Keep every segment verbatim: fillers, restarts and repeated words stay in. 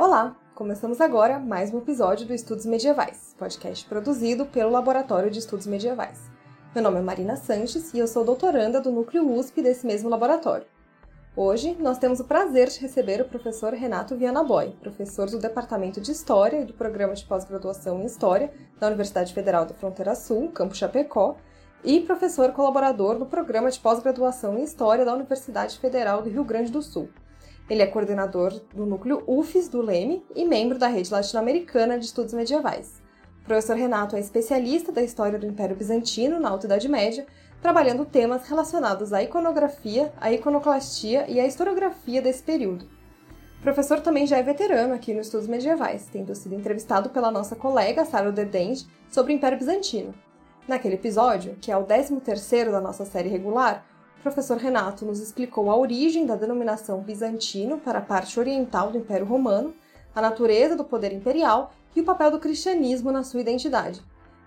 Olá! Começamos agora mais um episódio do Estudos Medievais, podcast produzido pelo Laboratório de Estudos Medievais. Meu nome é Marina Sanchez e eu sou doutoranda do núcleo U S P desse mesmo laboratório. Hoje, nós temos o prazer de receber o professor Renato Viana Boy, professor do Departamento de História e do Programa de Pós-Graduação em História da Universidade Federal da Fronteira Sul, Campus Chapecó, e professor colaborador do Programa de Pós-Graduação em História da Universidade Federal do Rio Grande do Sul. Ele é coordenador do núcleo U F I S do Leme e membro da Rede Latino-Americana de Estudos Medievais. O professor Renato é especialista da história do Império Bizantino na Alta Idade Média, trabalhando temas relacionados à iconografia, à iconoclastia e à historiografia desse período. O professor também já é veterano aqui nos Estudos Medievais, tendo sido entrevistado pela nossa colega Sarah Odedend sobre o Império Bizantino. Naquele episódio, que é o décimo terceiro da nossa série regular, o professor Renato nos explicou a origem da denominação bizantino para a parte oriental do Império Romano, a natureza do poder imperial e o papel do cristianismo na sua identidade.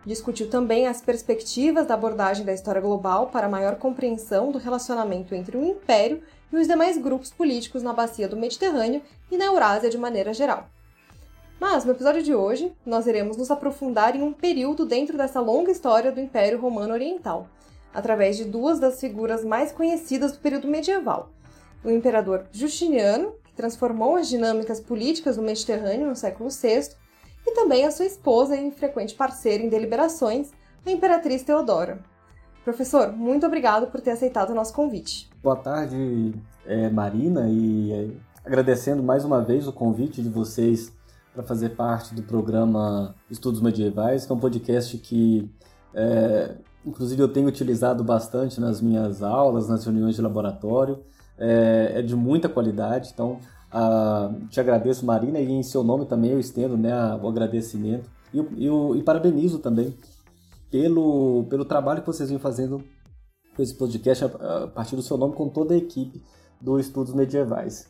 Discutiu também as perspectivas da abordagem da história global para maior compreensão do relacionamento entre o Império e os demais grupos políticos na bacia do Mediterrâneo e na Eurásia de maneira geral. Mas, no episódio de hoje, nós iremos nos aprofundar em um período dentro dessa longa história do Império Romano Oriental, através de duas das figuras mais conhecidas do período medieval. O imperador Justiniano, que transformou as dinâmicas políticas do Mediterrâneo no século sexto, e também a sua esposa e frequente parceira em deliberações, a imperatriz Teodora. Professor, muito obrigado por ter aceitado o nosso convite. Boa tarde, é, Marina, e é, agradecendo mais uma vez o convite de vocês para fazer parte do programa Estudos Medievais, que é um podcast que, é, inclusive, eu tenho utilizado bastante nas minhas aulas, nas reuniões de laboratório, é, é de muita qualidade, então... Ah, te agradeço, Marina, e em seu nome também eu estendo, né, o agradecimento e, e, e parabenizo também pelo, pelo trabalho que vocês vêm fazendo com esse podcast a, a partir do seu nome com toda a equipe do Estudos Medievais.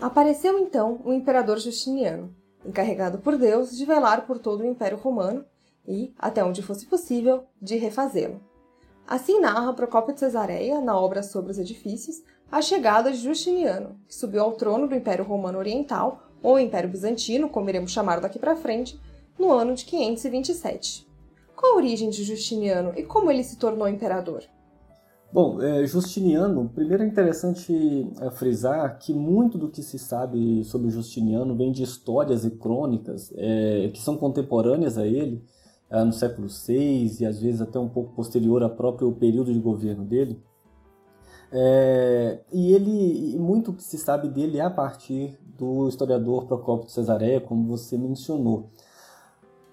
Apareceu então o imperador Justiniano, encarregado por Deus de velar por todo o Império Romano e, até onde fosse possível, de refazê-lo. Assim narra Procópio de Cesareia, na obra sobre os edifícios, a chegada de Justiniano, que subiu ao trono do Império Romano Oriental, ou Império Bizantino, como iremos chamar daqui para frente, no ano de quinhentos e vinte e sete. Qual a origem de Justiniano e como ele se tornou imperador? Bom, é, Justiniano, primeiro é interessante é, frisar que muito do que se sabe sobre Justiniano vem de histórias e crônicas é, que são contemporâneas a ele, no século seis e às vezes até um pouco posterior ao próprio período de governo dele. É, e ele, muito que se sabe dele é a partir do historiador Procópio de Cesareia, como você mencionou.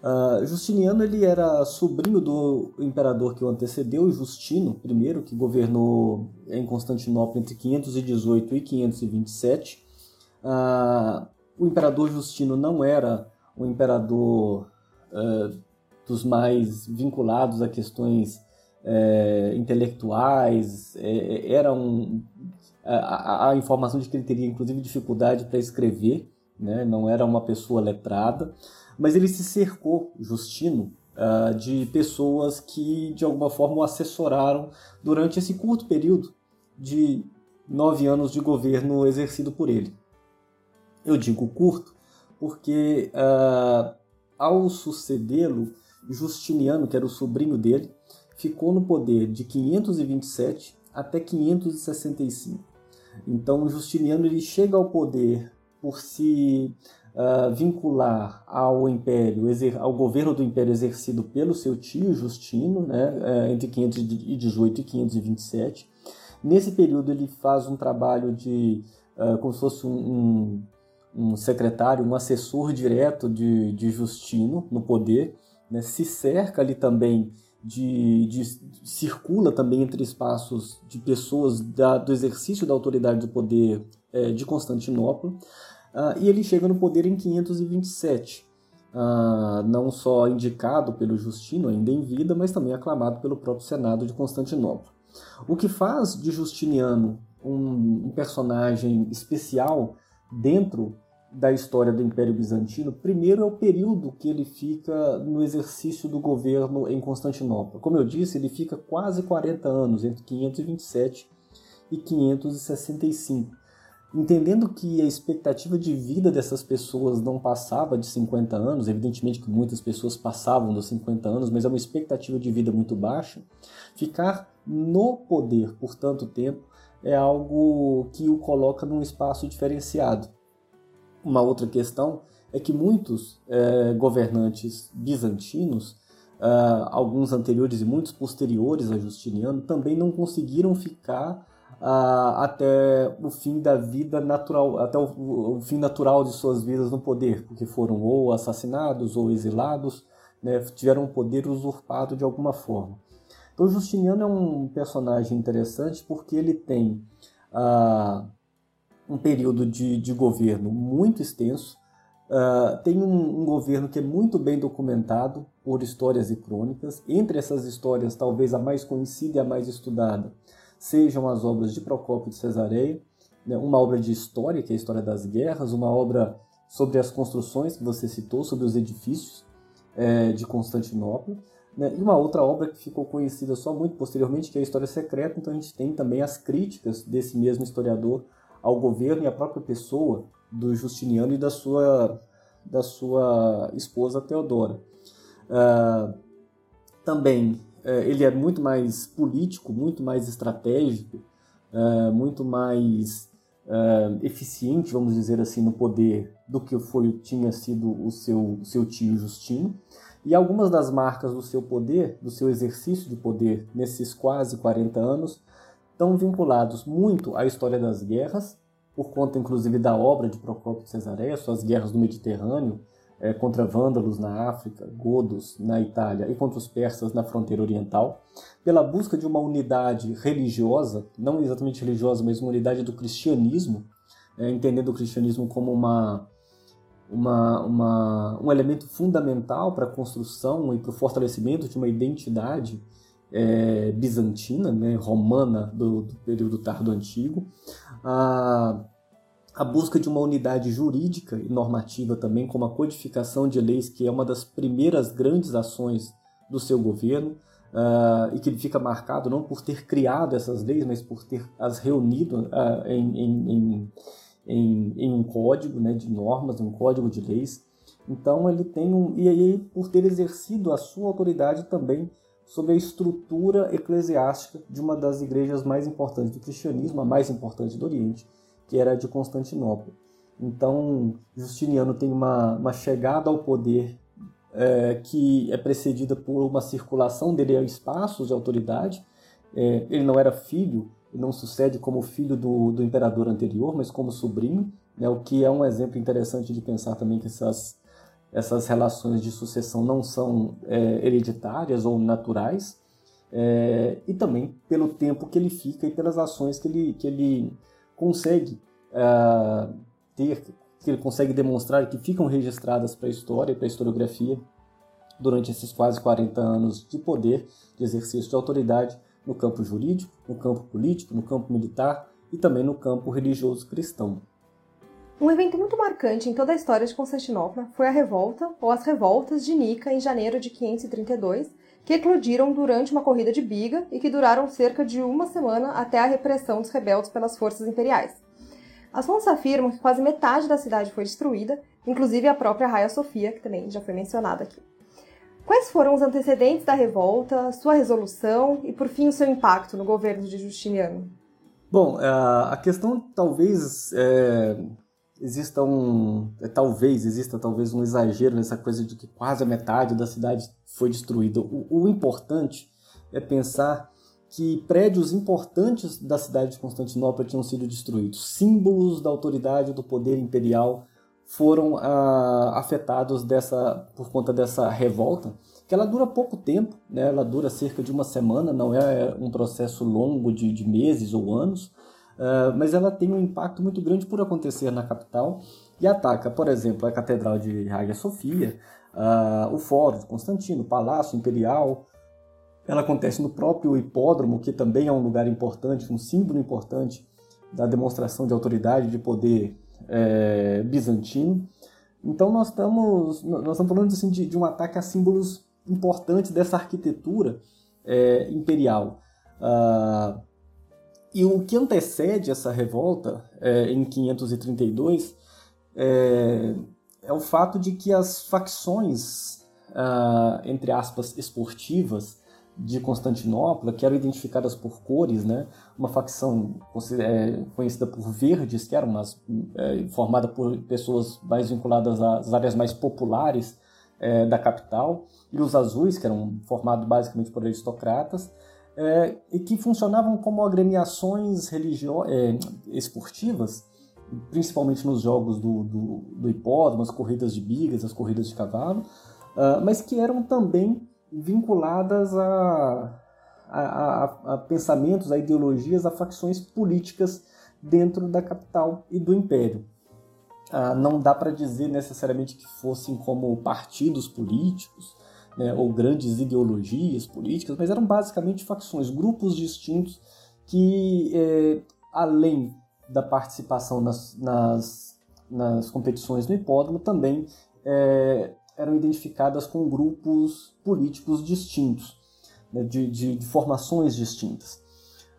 Uh, Justiniano ele era sobrinho do imperador que o antecedeu, Justino I, que governou em Constantinopla entre quinhentos e dezoito e quinhentos e vinte e sete. Uh, o imperador Justino não era um imperador... Uh, dos mais vinculados a questões é, intelectuais, é, era um, a, a informação de que ele teria, inclusive, dificuldade para escrever, né? Não era uma pessoa letrada, mas ele se cercou, Justino, uh, de pessoas que, de alguma forma, o assessoraram durante esse curto período de nove anos de governo exercido por ele. Eu digo curto porque, uh, ao sucedê-lo, Justiniano, que era o sobrinho dele, ficou no poder de quinhentos e vinte e sete até quinhentos e sessenta e cinco. Então, Justiniano ele chega ao poder por se uh, vincular ao império, ao governo do império exercido pelo seu tio Justino, né, entre quinhentos e dezoito e quinhentos e vinte e sete. Nesse período, ele faz um trabalho de uh, como se fosse um, um, um secretário, um assessor direto de, de Justino no poder. Né, se cerca ali também, de, de, circula também entre espaços de pessoas da, do exercício da autoridade do poder é, de Constantinopla, uh, e ele chega no poder em quinhentos e vinte e sete, uh, não só indicado pelo Justino, ainda em vida, mas também aclamado pelo próprio Senado de Constantinopla. O que faz de Justiniano um, um personagem especial dentro da história do Império Bizantino, primeiro é o período que ele fica no exercício do governo em Constantinopla. Como eu disse, ele fica quase quarenta anos, entre quinhentos e vinte e sete e quinhentos e sessenta e cinco. Entendendo que a expectativa de vida dessas pessoas não passava de cinquenta anos, evidentemente que muitas pessoas passavam dos cinquenta anos, mas é uma expectativa de vida muito baixa, ficar no poder por tanto tempo é algo que o coloca num espaço diferenciado. Uma outra questão é que muitos é, governantes bizantinos, é, alguns anteriores e muitos posteriores a Justiniano, também não conseguiram ficar até o fim da vida natural, até o, o fim natural de suas vidas no poder, porque foram ou assassinados ou exilados, né, tiveram o poder usurpado de alguma forma. Então Justiniano é um personagem interessante porque ele tem ah, um período de, de governo muito extenso, ah, tem um, um governo que é muito bem documentado por histórias e crônicas. Entre essas histórias, talvez a mais conhecida e a mais estudada sejam as obras de Procópio de Cesareia, né, uma obra de história, que é a História das Guerras, uma obra sobre as construções que você citou, sobre os edifícios é, de Constantinopla, né, e uma outra obra que ficou conhecida só muito posteriormente, que é a História Secreta. Então a gente tem também as críticas desse mesmo historiador ao governo e à própria pessoa do Justiniano e da sua, da sua esposa Teodora. Uh, também... ele é muito mais político, muito mais estratégico, muito mais eficiente, vamos dizer assim, no poder do que foi, tinha sido o seu, seu tio Justino. E algumas das marcas do seu poder, do seu exercício de poder nesses quase quarenta anos, estão vinculados muito à história das guerras, por conta inclusive da obra de Procópio de Cesareia, suas guerras do Mediterrâneo, contra vândalos na África, godos na Itália e contra os persas na fronteira oriental, pela busca de uma unidade religiosa, não exatamente religiosa, mas uma unidade do cristianismo, entendendo o cristianismo como uma, uma, uma, um elemento fundamental para a construção e para o fortalecimento de uma identidade é, bizantina, né, romana do, do período tardo antigo, a a busca de uma unidade jurídica e normativa também, como a codificação de leis, que é uma das primeiras grandes ações do seu governo, uh, e que ele fica marcado não por ter criado essas leis, mas por ter as reunido uh, em, em, em, em um código, né, de normas, um código de leis. Então ele tem um... E aí, por ter exercido a sua autoridade também sobre a estrutura eclesiástica de uma das igrejas mais importantes do cristianismo, a mais importante do Oriente, que era de Constantinopla. Então, Justiniano tem uma, uma chegada ao poder é, que é precedida por uma circulação dele a espaços de autoridade. É, ele não era filho, não sucede como filho do, do imperador anterior, mas como sobrinho, né, o que é um exemplo interessante de pensar também que essas, essas relações de sucessão não são é, hereditárias ou naturais, é, e também pelo tempo que ele fica e pelas ações que ele... Que ele consegue uh, ter, que ele consegue demonstrar, que ficam registradas para a história e para a historiografia durante esses quase quarenta anos de poder, de exercício de autoridade no campo jurídico, no campo político, no campo militar e também no campo religioso cristão. Um evento muito marcante em toda a história de Constantinopla foi a revolta, ou as revoltas, de Nica em janeiro de quinhentos e trinta e dois, que eclodiram durante uma corrida de biga e que duraram cerca de uma semana até a repressão dos rebeldes pelas forças imperiais. As fontes afirmam que quase metade da cidade foi destruída, inclusive a própria Hagia Sofia, que também já foi mencionada aqui. Quais foram os antecedentes da revolta, sua resolução e, por fim, o seu impacto no governo de Justiniano? Bom, a questão talvez... É... Exista um, talvez, exista talvez um exagero nessa coisa de que quase a metade da cidade foi destruída. O, o importante é pensar que prédios importantes da cidade de Constantinopla tinham sido destruídos. Símbolos da autoridade do poder imperial foram ah, afetados dessa, por conta dessa revolta, que ela dura pouco tempo, né? Ela dura cerca de uma semana, não é um processo longo de, de meses ou anos, Uh, mas ela tem um impacto muito grande por acontecer na capital e ataca, por exemplo, a Catedral de Hagia Sofia, uh, o Fórum de Constantino, o Palácio Imperial. Ela acontece no próprio hipódromo, que também é um lugar importante, um símbolo importante da demonstração de autoridade, de poder é, bizantino. Então nós estamos, nós estamos falando assim, de, de um ataque a símbolos importantes dessa arquitetura é, imperial. Ah, e o que antecede essa revolta, é, em quinhentos e trinta e dois, é, é o fato de que as facções, ah, entre aspas, esportivas de Constantinopla, que eram identificadas por cores, né? Uma facção conhecida por verdes, que era umas, é, formada por pessoas mais vinculadas às áreas mais populares é, da capital, e os azuis, que eram formados basicamente por aristocratas, é, e que funcionavam como agremiações religio- é, esportivas, principalmente nos jogos do, do, do hipódromo, as corridas de bigas, as corridas de cavalo, uh, mas que eram também vinculadas a, a, a, a pensamentos, a ideologias, a facções políticas dentro da capital e do império. Ah, não dá para dizer necessariamente que fossem como partidos políticos, né, ou grandes ideologias políticas, mas eram basicamente facções, grupos distintos que, é, além da participação nas, nas, nas competições no hipódromo, também é, eram identificadas com grupos políticos distintos, né, de, de, de formações distintas.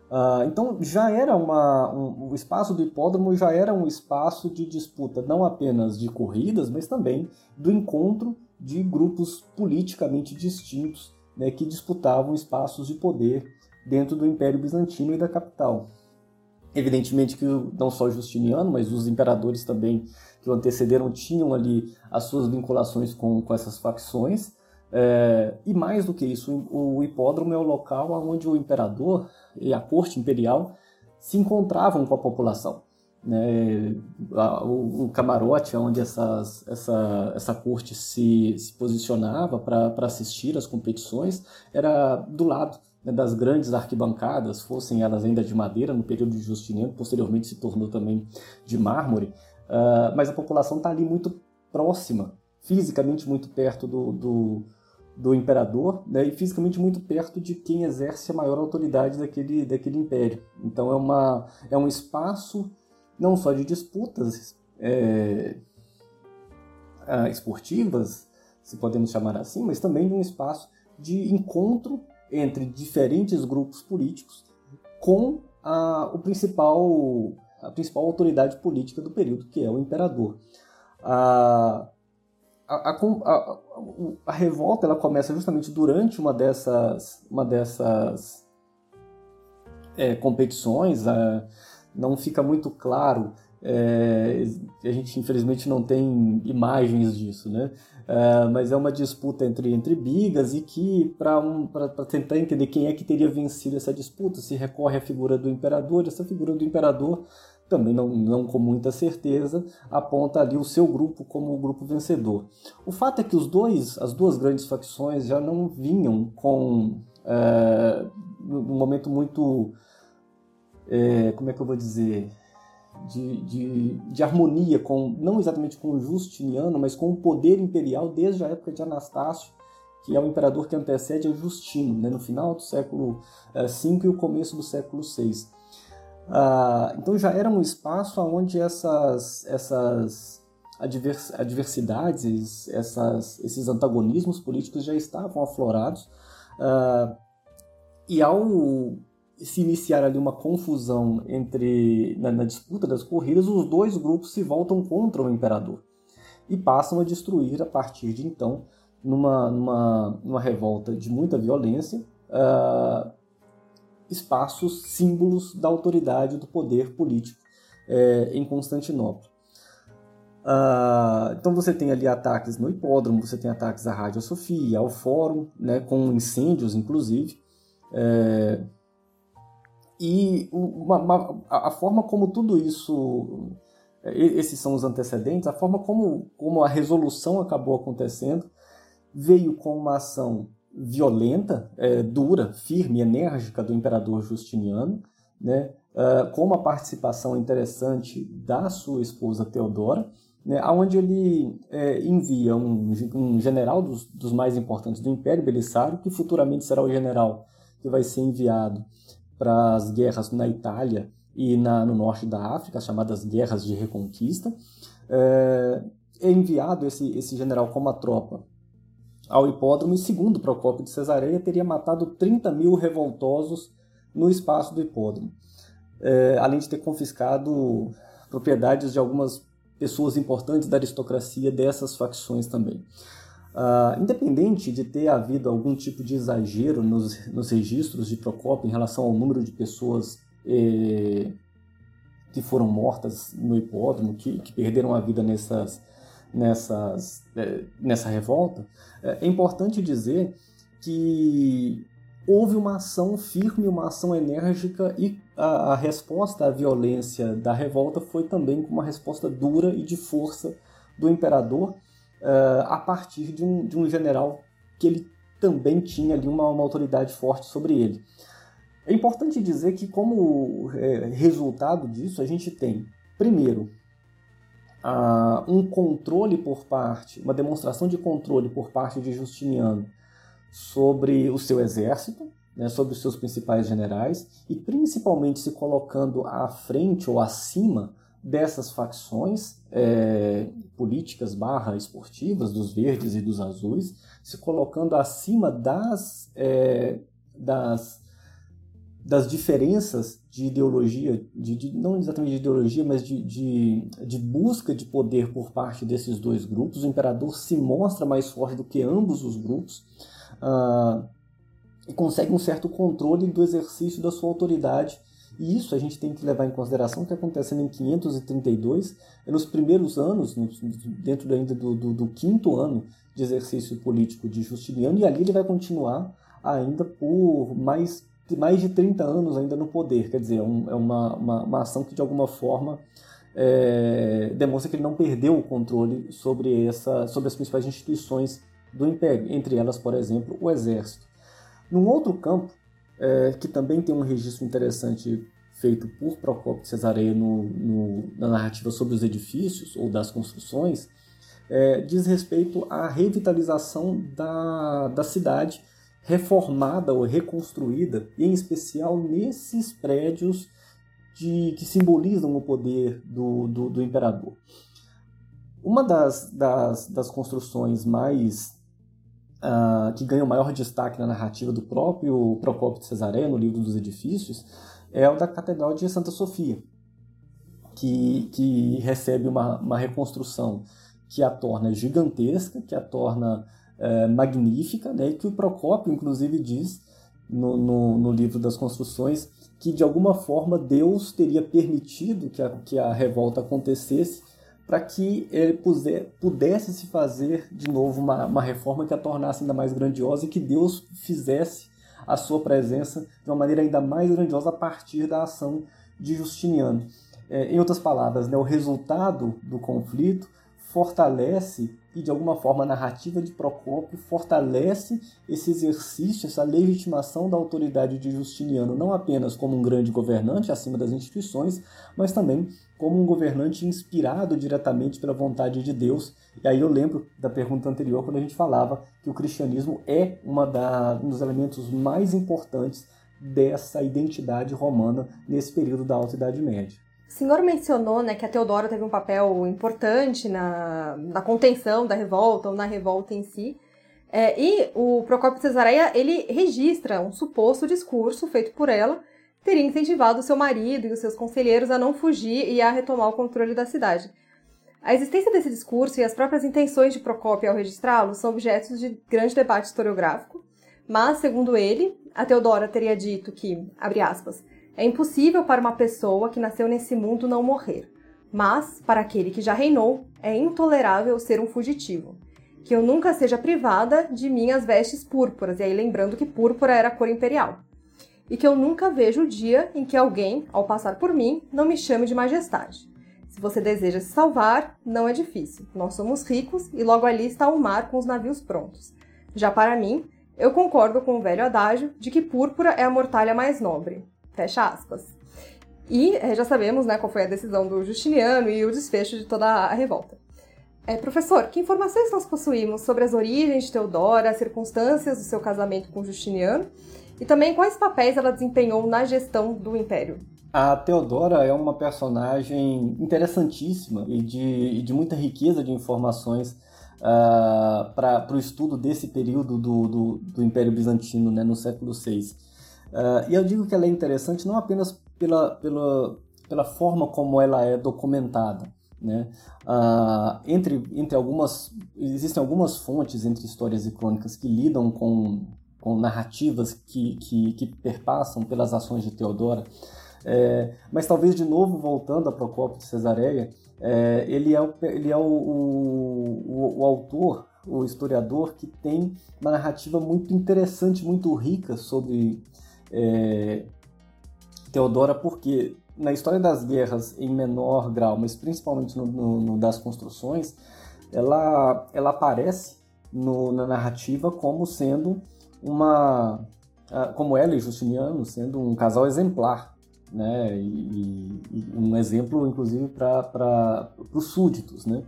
Uh, então, já era uma, um, o espaço do hipódromo já era um espaço de disputa não apenas de corridas, mas também do encontro de grupos politicamente distintos, né, que disputavam espaços de poder dentro do Império Bizantino e da capital. Evidentemente que não só Justiniano, mas os imperadores também que o antecederam tinham ali as suas vinculações com, com essas facções. É, e mais do que isso, o hipódromo é o local onde o imperador e a corte imperial se encontravam com a população. Né? O, o camarote onde essas, essa, essa corte se, se posicionava para assistir às competições era do lado das grandes arquibancadas, fossem elas ainda de madeira no período de Justiniano, posteriormente se tornou também de mármore, uh, mas a população está ali muito próxima, fisicamente muito perto do, do, do imperador, né, e fisicamente muito perto de quem exerce a maior autoridade daquele, daquele império. Então é, uma, é um espaço não só de disputas é, esportivas, se podemos chamar assim, mas também de um espaço de encontro entre diferentes grupos políticos com a, o principal, a principal autoridade política do período, que é o imperador. A, a, a, a, a revolta ela começa justamente durante uma dessas, uma dessas é, competições, a, não fica muito claro, é, a gente infelizmente não tem imagens disso, né? Uh, mas é uma disputa entre, entre bigas e que, para um, tentar entender quem é que teria vencido essa disputa, se recorre à figura do imperador. Essa figura do imperador, também não, não com muita certeza, aponta ali o seu grupo como o grupo vencedor. O fato é que os dois, as duas grandes facções já não vinham com uh, um momento muito, uh, como é que eu vou dizer... De, de, de harmonia, com, não exatamente com o Justiniano, mas com o poder imperial desde a época de Anastácio, que é o imperador que antecede a Justino, né, no final do século V e o começo do século seis. Ah, então já era um espaço onde essas, essas advers, adversidades, essas, esses antagonismos políticos já estavam aflorados, ah, e ao se iniciar ali uma confusão entre, na, na disputa das corridas, os dois grupos se voltam contra o imperador e passam a destruir, a partir de então, numa, numa, numa revolta de muita violência, uh, espaços, símbolos da autoridade do poder político uh, em Constantinopla. Uh, então você tem ali ataques no hipódromo, você tem ataques à Hagia Sofia, ao fórum, né, com incêndios, inclusive, uh, E uma, uma, a forma como tudo isso, esses são os antecedentes, a forma como, como a resolução acabou acontecendo, veio com uma ação violenta, é, dura, firme, enérgica do imperador Justiniano, né, uh, com uma participação interessante da sua esposa Teodora, né, onde ele é, envia um, um general dos, dos mais importantes do Império, Belisário, que futuramente será o general que vai ser enviado para as guerras na Itália e na, no norte da África, chamadas Guerras de Reconquista. É, é enviado esse, esse general com uma tropa ao hipódromo, e segundo Procópio de Cesareia, teria matado trinta mil revoltosos no espaço do hipódromo, é, além de ter confiscado propriedades de algumas pessoas importantes da aristocracia dessas facções também. Uh, independente de ter havido algum tipo de exagero nos, nos registros de Procópio em relação ao número de pessoas eh, que foram mortas no hipódromo, que, que perderam a vida nessas, nessas, eh, nessa revolta, é importante dizer que houve uma ação firme, uma ação enérgica, e a, a resposta à violência da revolta foi também com uma resposta dura e de força do imperador, Uh, a partir de um, de um general que ele também tinha ali uma, uma autoridade forte sobre ele. É importante dizer que, como é, resultado disso, a gente tem, primeiro, uh, um controle por parte, uma demonstração de controle por parte de Justiniano sobre o seu exército, né, sobre os seus principais generais, e principalmente se colocando à frente ou acima dessas facções é, políticas barra esportivas, dos verdes e dos azuis, se colocando acima das, é, das, das diferenças de ideologia, de, de, não exatamente de ideologia, mas de, de, de busca de poder por parte desses dois grupos. O imperador se mostra mais forte do que ambos os grupos, ah, e consegue um certo controle do exercício da sua autoridade. E isso a gente tem que levar em consideração que acontecendo em quinhentos e trinta e dois, nos primeiros anos, dentro ainda do, do, do quinto ano de exercício político de Justiniano, e ali ele vai continuar ainda por mais, mais de trinta anos ainda no poder. Quer dizer, é uma, uma, uma ação que de alguma forma é, demonstra que ele não perdeu o controle sobre, essa, sobre as principais instituições do Império, entre elas, por exemplo, o Exército. Num outro campo, É, que também tem um registro interessante feito por Procópio de Cesareia no, no, na narrativa sobre os edifícios ou das construções, é, diz respeito à revitalização da, da cidade reformada ou reconstruída, e em especial nesses prédios de, que simbolizam o poder do, do, do imperador. Uma das, das, das construções mais Uh, que ganha o maior destaque na narrativa do próprio Procópio de Cesareia, no livro dos edifícios, é o da Catedral de Santa Sofia, que, que recebe uma, uma reconstrução que a torna gigantesca, que a torna uh, magnífica, né, e que o Procópio, inclusive, diz no, no, no livro das construções que, de alguma forma, Deus teria permitido que a, que a revolta acontecesse para que ele pudesse se fazer de novo uma, uma reforma que a tornasse ainda mais grandiosa, e que Deus fizesse a sua presença de uma maneira ainda mais grandiosa a partir da ação de Justiniano. É, em outras palavras, né, o resultado do conflito fortalece, e de alguma forma a narrativa de Procópio fortalece esse exercício, essa legitimação da autoridade de Justiniano, não apenas como um grande governante acima das instituições, mas também como um governante inspirado diretamente pela vontade de Deus. E aí eu lembro da pergunta anterior, quando a gente falava que o cristianismo é uma da, um dos elementos mais importantes dessa identidade romana nesse período da Alta Idade Média. O senhor mencionou, né, que a Teodora teve um papel importante na, na contenção da revolta, ou na revolta em si. É, e o Procópio de Cesareia, ele registra um suposto discurso feito por ela, teria incentivado seu marido e os seus conselheiros a não fugir e a retomar o controle da cidade. A existência desse discurso e as próprias intenções de Procópio ao registrá-lo são objetos de grande debate historiográfico, mas, segundo ele, a Teodora teria dito que, abre aspas, é impossível para uma pessoa que nasceu nesse mundo não morrer, mas, para aquele que já reinou, é intolerável ser um fugitivo. Que eu nunca seja privada de minhas vestes púrpuras, e aí lembrando que púrpura era a cor imperial. E que eu nunca veja o dia em que alguém, ao passar por mim, não me chame de majestade. Se você deseja se salvar, não é difícil. Nós somos ricos e logo ali está o mar com os navios prontos. Já para mim, eu concordo com o velho adágio de que púrpura é a mortalha mais nobre. Fecha aspas. E é, já sabemos, né, qual foi a decisão do Justiniano e o desfecho de toda a revolta. É, professor, que informações nós possuímos sobre as origens de Teodora, as circunstâncias do seu casamento com Justiniano, e também quais papéis ela desempenhou na gestão do Império? A Teodora é uma personagem interessantíssima e de, e de muita riqueza de informações uh, para o estudo desse período do, do, do Império Bizantino, né, no século seis. Uh, e eu digo que ela é interessante não apenas pela, pela, pela forma como ela é documentada, né? Uh, entre, entre algumas, existem algumas fontes entre histórias e crônicas que lidam com, com narrativas que, que, que perpassam pelas ações de Teodora. É, mas talvez, de novo, voltando a Procópio de Cesareia, é, ele é, o, ele é o, o, o autor, o historiador, que tem uma narrativa muito interessante, muito rica sobre é, Teodora, porque na história das guerras, em menor grau, mas principalmente no, no, no das construções, ela, ela aparece no, na narrativa como sendo uma... como ela e Justiniano sendo um casal exemplar, né, e, e um exemplo, inclusive, para os súditos, né?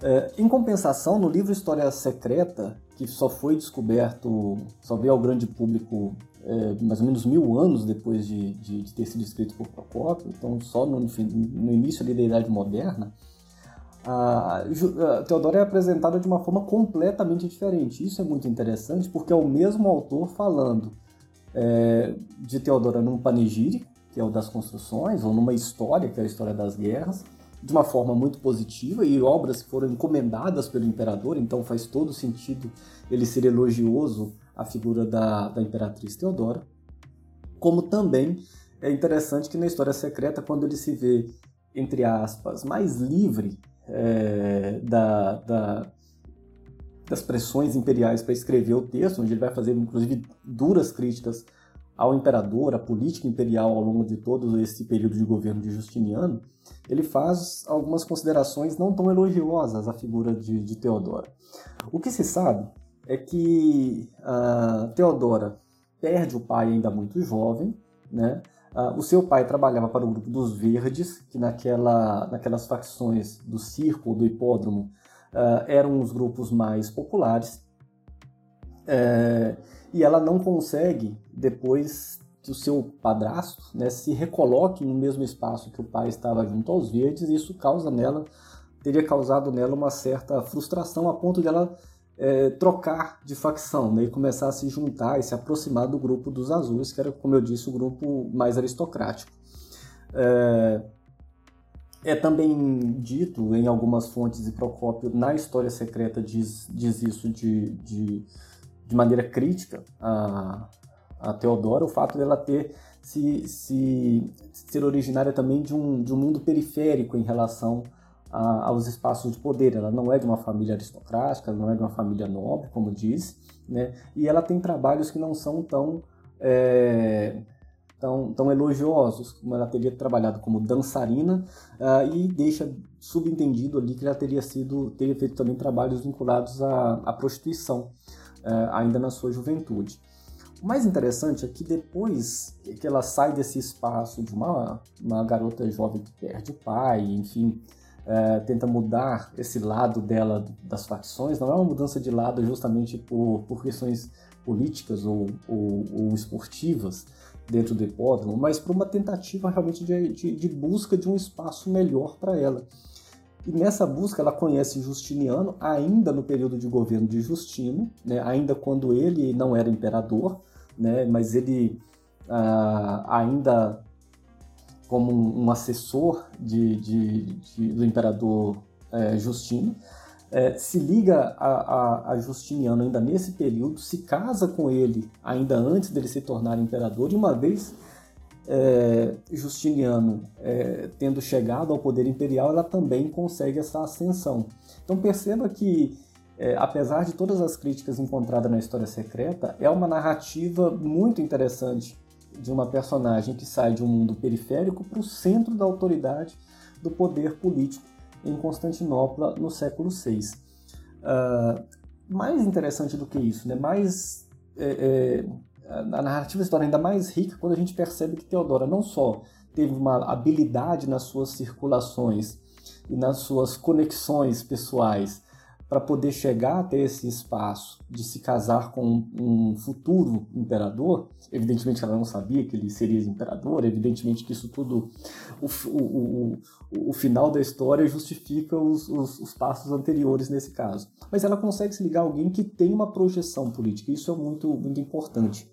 É, em compensação, no livro História Secreta, que só foi descoberto, só veio ao grande público é, mais ou menos mil anos depois de, de, de ter sido escrito por Procópio, então só no, no início ali da Idade Moderna, a, a Teodora é apresentada de uma forma completamente diferente. Isso é muito interessante, porque é o mesmo autor falando É, de Teodora num panegírico, que é o das construções, ou numa história, que é a história das guerras, de uma forma muito positiva, e obras que foram encomendadas pelo imperador, então faz todo sentido ele ser elogioso à figura da, da imperatriz Teodora. Como também é interessante que na História Secreta, quando ele se vê, entre aspas, mais livre é, da... da das pressões imperiais para escrever o texto, onde ele vai fazer, inclusive, duras críticas ao imperador, à política imperial ao longo de todo esse período de governo de Justiniano, ele faz algumas considerações não tão elogiosas à figura de, de Teodora. O que se sabe é que uh, Teodora perde o pai ainda muito jovem, né? Uh, o seu pai trabalhava para o grupo dos Verdes, que naquela, naquelas facções do circo ou do hipódromo Uh, eram os grupos mais populares, é, e ela não consegue, depois que o seu padrasto, né, se recoloque no mesmo espaço que o pai estava junto aos Verdes, e isso causa nela, teria causado nela uma certa frustração a ponto de ela é, trocar de facção, né, e começar a se juntar e se aproximar do grupo dos Azuis, que era, como eu disse, o grupo mais aristocrático. É, É também dito em algumas fontes, e Procópio, na História Secreta, diz, diz isso de, de, de maneira crítica a, a Teodora, o fato dela ter se, se, ser originária também de um, de um mundo periférico em relação a, aos espaços de poder. Ela não é de uma família aristocrática, não é de uma família nobre, como diz, né? E ela tem trabalhos que não são tão... É, Tão, tão elogiosos, como ela teria trabalhado como dançarina, uh, e deixa subentendido ali que ela teria, sido, teria feito também trabalhos vinculados à, à prostituição, uh, ainda na sua juventude. O mais interessante é que depois que ela sai desse espaço de uma, uma garota jovem que perde o pai, enfim, uh, tenta mudar esse lado dela das facções, não é uma mudança de lado justamente por, por questões políticas ou, ou, ou esportivas, dentro do hipódromo, mas para uma tentativa realmente de, de, de busca de um espaço melhor para ela. E nessa busca ela conhece Justiniano, ainda no período de governo de Justino, né, ainda quando ele não era imperador, né, mas ele ah, ainda como um, um assessor de, de, de, do imperador eh, Justino, É, se liga a, a, a Justiniano ainda nesse período, se casa com ele ainda antes dele se tornar imperador, e uma vez é, Justiniano é, tendo chegado ao poder imperial, ela também consegue essa ascensão. Então perceba que, é, apesar de todas as críticas encontradas na História Secreta, é uma narrativa muito interessante de uma personagem que sai de um mundo periférico para o centro da autoridade do poder político em Constantinopla, no século seis. Uh, mais interessante do que isso, né? mais, é, é, a narrativa se torna ainda mais rica quando a gente percebe que Teodora não só teve uma habilidade nas suas circulações e nas suas conexões pessoais para poder chegar até esse espaço de se casar com um futuro imperador. Evidentemente ela não sabia que ele seria imperador, evidentemente que isso tudo, o, o, o, o final da história justifica os, os, os passos anteriores nesse caso. Mas ela consegue se ligar a alguém que tem uma projeção política, isso é muito, muito importante.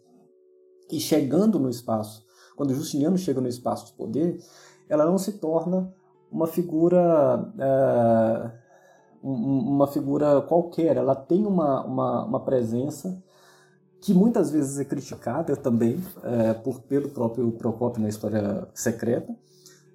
E chegando no espaço, quando Justiniano chega no espaço de poder, ela não se torna uma figura... É, uma figura qualquer, ela tem uma, uma, uma presença que muitas vezes é criticada também é, por, pelo próprio Procópio na história secreta,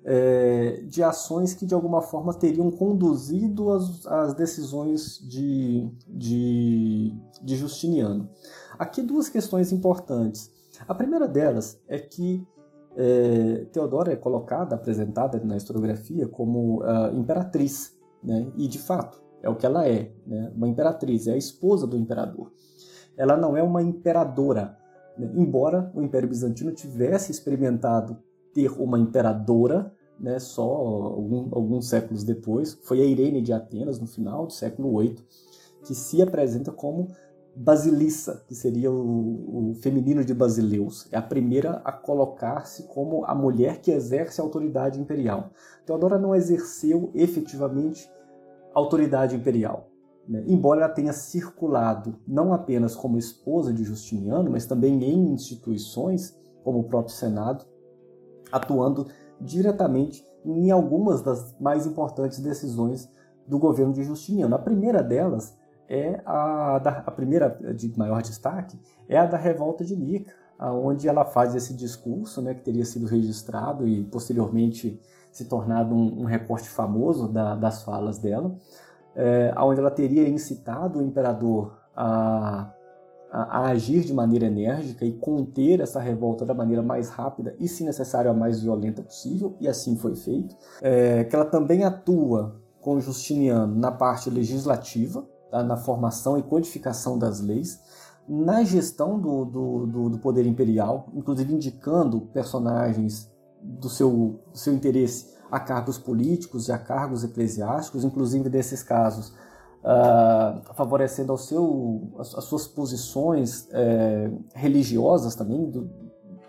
é, de ações que de alguma forma teriam conduzido as, as decisões de, de, de Justiniano. Aqui duas questões importantes. A primeira delas é que é, Teodora é colocada, apresentada na historiografia como uh, imperatriz, né? E de fato é o que ela é, né? Uma imperatriz, é a esposa do imperador. Ela não é uma imperadora, né? Embora o Império Bizantino tivesse experimentado ter uma imperadora, né? Só algum, alguns séculos depois, foi a Irene de Atenas no final do século oito que se apresenta como Basilissa, que seria o, o feminino de Basileus, é a primeira a colocar-se como a mulher que exerce a autoridade imperial. Teodora não exerceu efetivamente autoridade imperial, né? Embora ela tenha circulado não apenas como esposa de Justiniano, mas também em instituições como o próprio Senado, atuando diretamente em algumas das mais importantes decisões do governo de Justiniano. A primeira delas é a, da, a primeira de maior destaque é a da Revolta de Nica, onde ela faz esse discurso, né, que teria sido registrado e posteriormente se tornado um, um recorte famoso da, das falas dela, é, onde ela teria incitado o imperador a, a, a agir de maneira enérgica e conter essa revolta da maneira mais rápida e, se necessário, a mais violenta possível, e assim foi feito. É, que ela também atua com Justiniano na parte legislativa, na formação e codificação das leis, na gestão do, do, do, do poder imperial, inclusive indicando personagens do seu, do seu interesse a cargos políticos e a cargos eclesiásticos, inclusive nesses casos, uh, favorecendo ao seu, as, as suas posições eh, religiosas também, do,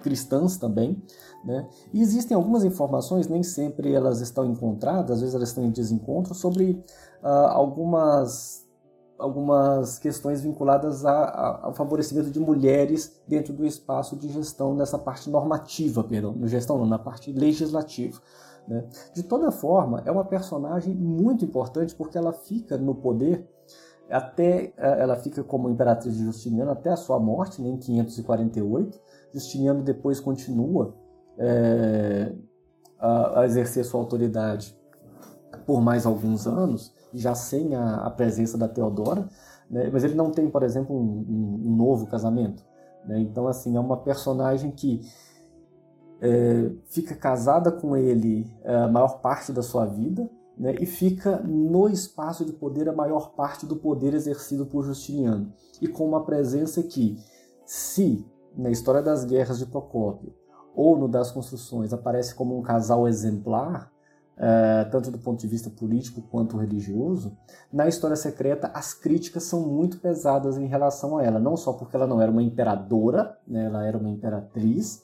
cristãs também, né? E existem algumas informações, nem sempre elas estão encontradas, às vezes elas estão em desencontro, sobre uh, algumas... algumas questões vinculadas a, a, ao favorecimento de mulheres dentro do espaço de gestão, nessa parte normativa, perdão, no gestão não, na parte legislativa, né? De toda forma, é uma personagem muito importante porque ela fica no poder, até, ela fica como imperatriz de Justiniano até a sua morte, né, em quinhentos e quarenta e oito. Justiniano depois continua é, a, a exercer sua autoridade por mais alguns anos, já sem a, a presença da Teodora, né? Mas ele não tem, por exemplo, um, um novo casamento, né? Então, assim, é uma personagem que é, fica casada com ele a maior parte da sua vida, né? E fica no espaço de poder a maior parte do poder exercido por Justiniano. E com uma presença que, se na história das guerras de Procópio ou no das construções aparece como um casal exemplar, Uh, tanto do ponto de vista político quanto religioso, na história secreta as críticas são muito pesadas em relação a ela, não só porque ela não era uma imperadora, né, ela era uma imperatriz,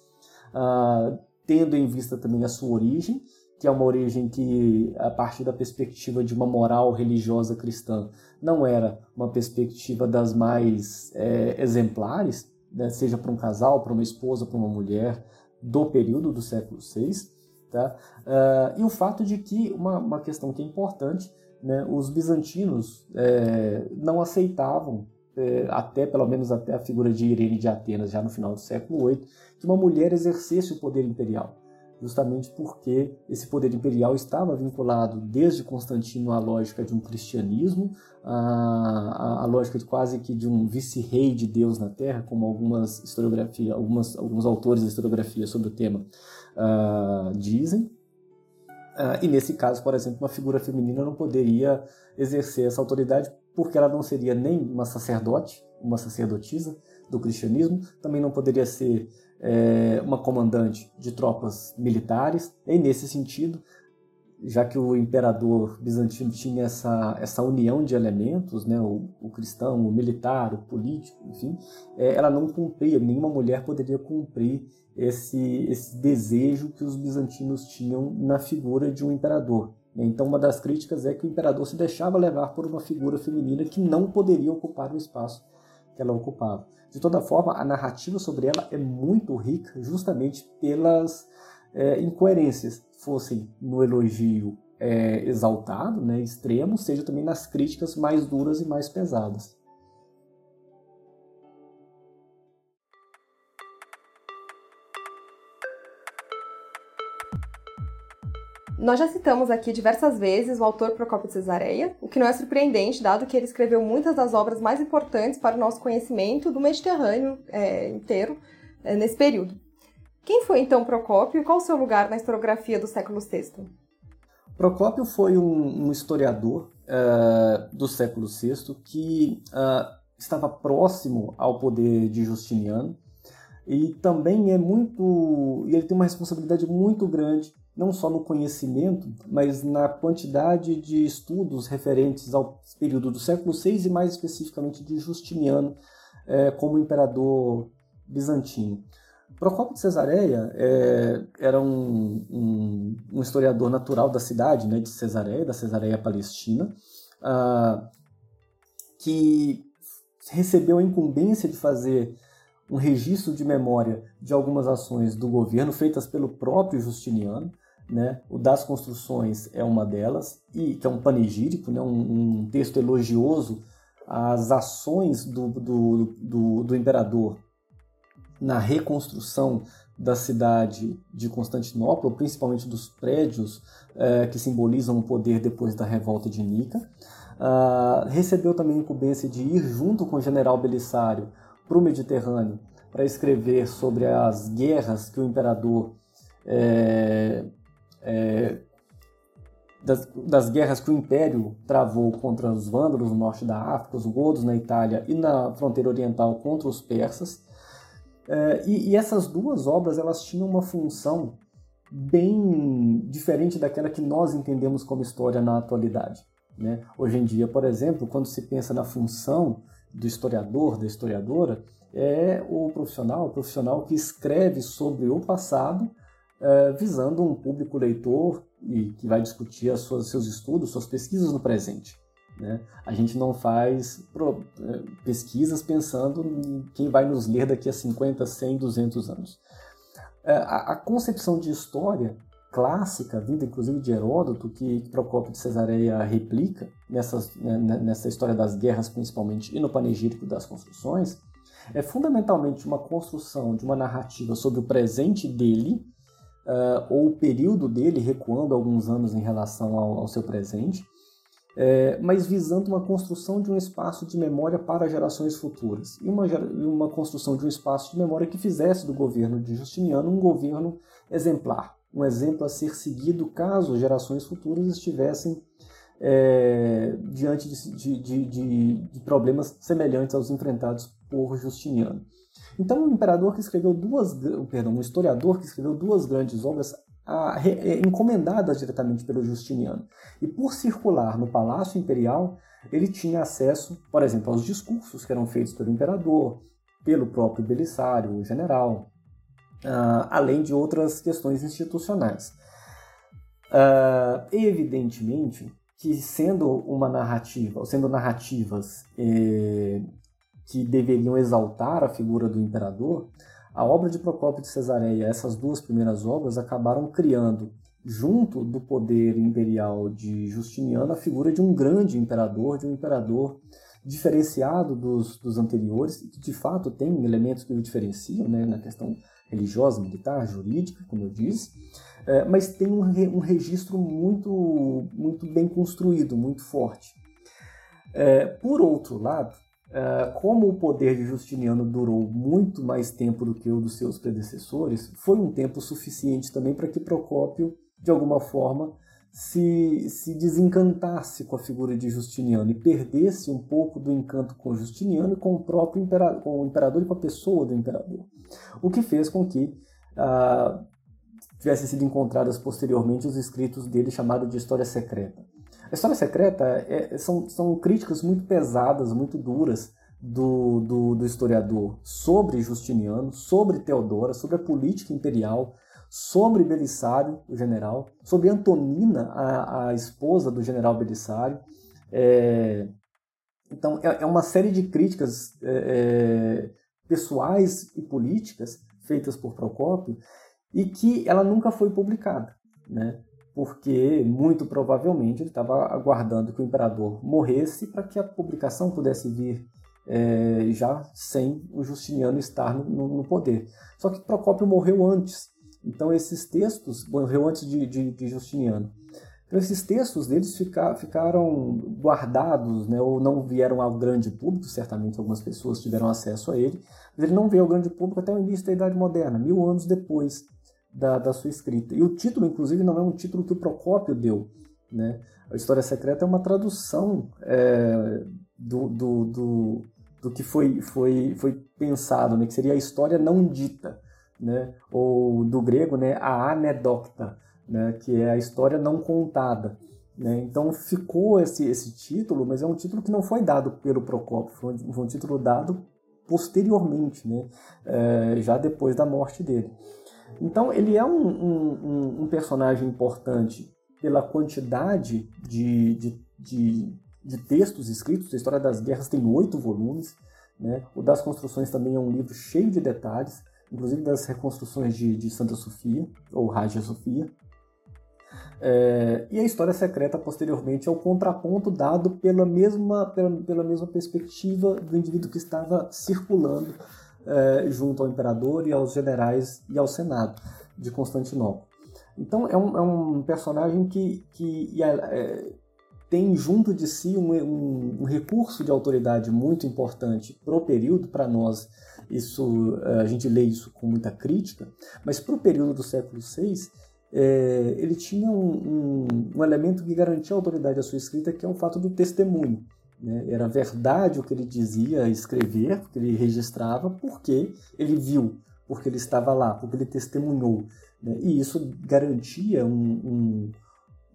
uh, tendo em vista também a sua origem, que é uma origem que, a partir da perspectiva de uma moral religiosa cristã, não era uma perspectiva das mais é, exemplares, né, seja para um casal, para uma esposa, para uma mulher, do período do século seis, Tá? Uh, e o fato de que, uma, uma questão que é importante, né, os bizantinos é, não aceitavam, é, até pelo menos até a figura de Irene de Atenas, já no final do século oito, que uma mulher exercesse o poder imperial, justamente porque esse poder imperial estava vinculado desde Constantino à lógica de um cristianismo, à, à lógica de quase que de um vice-rei de Deus na Terra, como algumas historiografia, algumas, alguns autores da historiografia sobre o tema Uh, dizem, uh, e nesse caso, por exemplo, uma figura feminina não poderia exercer essa autoridade porque ela não seria nem uma sacerdote, uma sacerdotisa do cristianismo, também não poderia ser é, uma comandante de tropas militares, e nesse sentido já que o imperador bizantino tinha essa, essa união de elementos, né, o, o cristão, o militar, o político, enfim, é, ela não cumpria, nenhuma mulher poderia cumprir esse, esse desejo que os bizantinos tinham na figura de um imperador. Então, uma das críticas é que o imperador se deixava levar por uma figura feminina que não poderia ocupar o espaço que ela ocupava. De toda forma, a narrativa sobre ela é muito rica justamente pelas é, incoerências, fossem no elogio é, exaltado, né, extremo, seja também nas críticas mais duras e mais pesadas. Nós já citamos aqui diversas vezes o autor Procópio de Cesareia, o que não é surpreendente, dado que ele escreveu muitas das obras mais importantes para o nosso conhecimento do Mediterrâneo é, inteiro é, nesse período. Quem foi então Procópio e qual o seu lugar na historiografia do século sexto? Procópio foi um, um historiador uh, do século sexto que uh, estava próximo ao poder de Justiniano e também é muito, ele tem uma responsabilidade muito grande não só no conhecimento, mas na quantidade de estudos referentes ao período do século seis e mais especificamente de Justiniano é, como imperador bizantino. Procópio de Cesareia é, era um, um, um historiador natural da cidade, né, de Cesareia, da Cesareia Palestina, ah, que recebeu a incumbência de fazer um registro de memória de algumas ações do governo feitas pelo próprio Justiniano, né? O das construções é uma delas, e que é um panegírico, né? um, um texto elogioso às ações do, do, do, do imperador na reconstrução da cidade de Constantinopla, principalmente dos prédios eh, que simbolizam o poder depois da revolta de Nica. Ah, recebeu também a incumbência de ir junto com o general Belisário para o Mediterrâneo para escrever sobre as guerras que o imperador eh, É, das, das guerras que o Império travou contra os vândalos no norte da África, os godos na Itália e na fronteira oriental contra os persas. É, e, e essas duas obras elas tinham uma função bem diferente daquela que nós entendemos como história na atualidade, né? Hoje em dia, por exemplo, quando se pensa na função do historiador, da historiadora, é o profissional, o profissional que escreve sobre o passado, Uh, visando um público leitor e que vai discutir as suas, seus estudos, suas pesquisas no presente, né? A gente não faz pro, uh, pesquisas pensando em quem vai nos ler daqui a cinquenta, cem, duzentos anos. Uh, a, a concepção de história clássica, vinda inclusive de Heródoto, que Procópio de Cesareia replica nessas, né, nessa história das guerras principalmente e no panegírico das construções, é fundamentalmente uma construção de uma narrativa sobre o presente dele, Uh, ou o período dele, recuando alguns anos em relação ao, ao seu presente, é, mas visando uma construção de um espaço de memória para gerações futuras, e uma, uma construção de um espaço de memória que fizesse do governo de Justiniano um governo exemplar, um exemplo a ser seguido caso gerações futuras estivessem é, diante de, de, de, de, de problemas semelhantes aos enfrentados por Justiniano. Então, um imperador que escreveu duas, perdão, um historiador que escreveu duas grandes obras a, re, encomendadas diretamente pelo Justiniano. E por circular no Palácio Imperial, ele tinha acesso, por exemplo, aos discursos que eram feitos pelo imperador, pelo próprio Belisário, o general, uh, além de outras questões institucionais. Uh, evidentemente que sendo uma narrativa, ou sendo narrativas eh, que deveriam exaltar a figura do imperador, a obra de Procópio de Cesareia, essas duas primeiras obras, acabaram criando, junto do poder imperial de Justiniano, a figura de um grande imperador, de um imperador diferenciado dos, dos anteriores, que de fato tem elementos que o diferenciam, né, na questão religiosa, militar, jurídica, como eu disse, é, mas tem um, re, um registro muito, muito bem construído, muito forte. É, por outro lado, como o poder de Justiniano durou muito mais tempo do que o dos seus predecessores, foi um tempo suficiente também para que Procópio, de alguma forma, se, se desencantasse com a figura de Justiniano e perdesse um pouco do encanto com Justiniano e com o próprio imperador, com o imperador e com a pessoa do imperador. O que fez com que ah, tivessem sido encontradas posteriormente os escritos dele chamados de História Secreta. A História Secreta é, são, são críticas muito pesadas, muito duras do, do, do historiador sobre Justiniano, sobre Teodora, sobre a política imperial, sobre Belisário, o general, sobre Antonina, a, a esposa do general Belisário. É, então, é, é uma série de críticas é, é, pessoais e políticas feitas por Procópio e que ela nunca foi publicada, né? Porque muito provavelmente ele estava aguardando que o imperador morresse para que a publicação pudesse vir é, já sem o Justiniano estar no, no poder. Só que Procópio morreu antes, então esses textos, morreu antes de, de, de Justiniano, então esses textos deles fica, ficaram guardados, né, ou não vieram ao grande público, certamente algumas pessoas tiveram acesso a ele, mas ele não veio ao grande público até o início da Idade Moderna, mil anos depois Da, da sua escrita. E o título, inclusive, não é um título que o Procópio deu, né? A História Secreta é uma tradução é, do, do, do, do que foi, foi, foi pensado, né? Que seria a história não dita, né? Ou do grego, né? A anedocta, né? Que é a história não contada, né? Então ficou esse, esse título, mas é um título que não foi dado pelo Procópio, foi um, foi um título dado posteriormente, né? É, já depois da morte dele. Então, ele é um, um, um personagem importante pela quantidade de, de, de, de textos escritos. A História das Guerras tem oito volumes, né? O das Construções também é um livro cheio de detalhes, inclusive das reconstruções de, de Santa Sofia, ou Hagia Sofia. É, e a História Secreta, posteriormente, é o contraponto dado pela mesma, pela, pela mesma perspectiva do indivíduo que estava circulando É, junto ao imperador e aos generais e ao senado de Constantinopla. Então é um, é um personagem que, que é, tem junto de si um, um, um recurso de autoridade muito importante para o período. Para nós, isso, a gente lê isso com muita crítica, mas para o período do século seis, é, ele tinha um, um, um elemento que garantia a autoridade da sua escrita, que é o fato do testemunho. Era verdade o que ele dizia, escrever, o que ele registrava, porque ele viu, porque ele estava lá, porque ele testemunhou. E isso garantia um, um,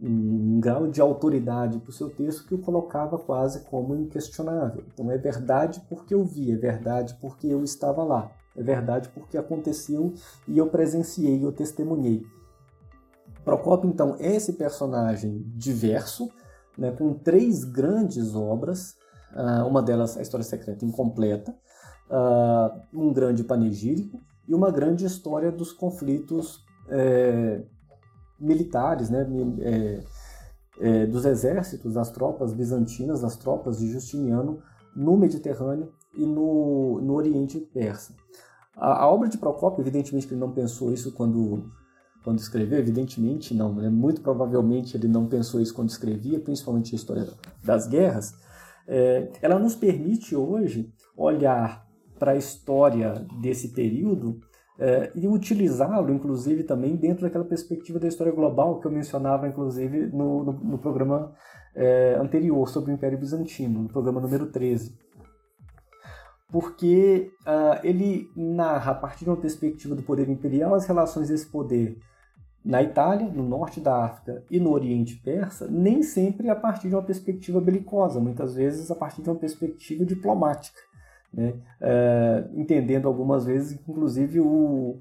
um grau de autoridade para o seu texto que o colocava quase como inquestionável. Então é verdade porque eu vi, é verdade porque eu estava lá, é verdade porque aconteceu e eu presenciei, eu testemunhei. Procópio, então, é esse personagem diverso, né, com três grandes obras, uh, uma delas a História Secreta Incompleta, uh, um grande panegírico e uma grande história dos conflitos é, militares, né, é, é, dos exércitos, das tropas bizantinas, das tropas de Justiniano no Mediterrâneo e no, no Oriente Persa. A, a obra de Procópio, evidentemente que ele não pensou isso quando... Quando escreveu, evidentemente não, né? Muito provavelmente ele não pensou isso quando escrevia, principalmente a História das Guerras. É, ela nos permite hoje olhar para a história desse período é, e utilizá-lo, inclusive, também dentro daquela perspectiva da história global que eu mencionava, inclusive, no, no, no programa é, anterior sobre o Império Bizantino, no programa número treze. Porque uh, ele narra, a partir de uma perspectiva do poder imperial, as relações desse poder na Itália, no norte da África e no Oriente Persa, nem sempre a partir de uma perspectiva belicosa, muitas vezes a partir de uma perspectiva diplomática, né? É, entendendo algumas vezes, inclusive, o,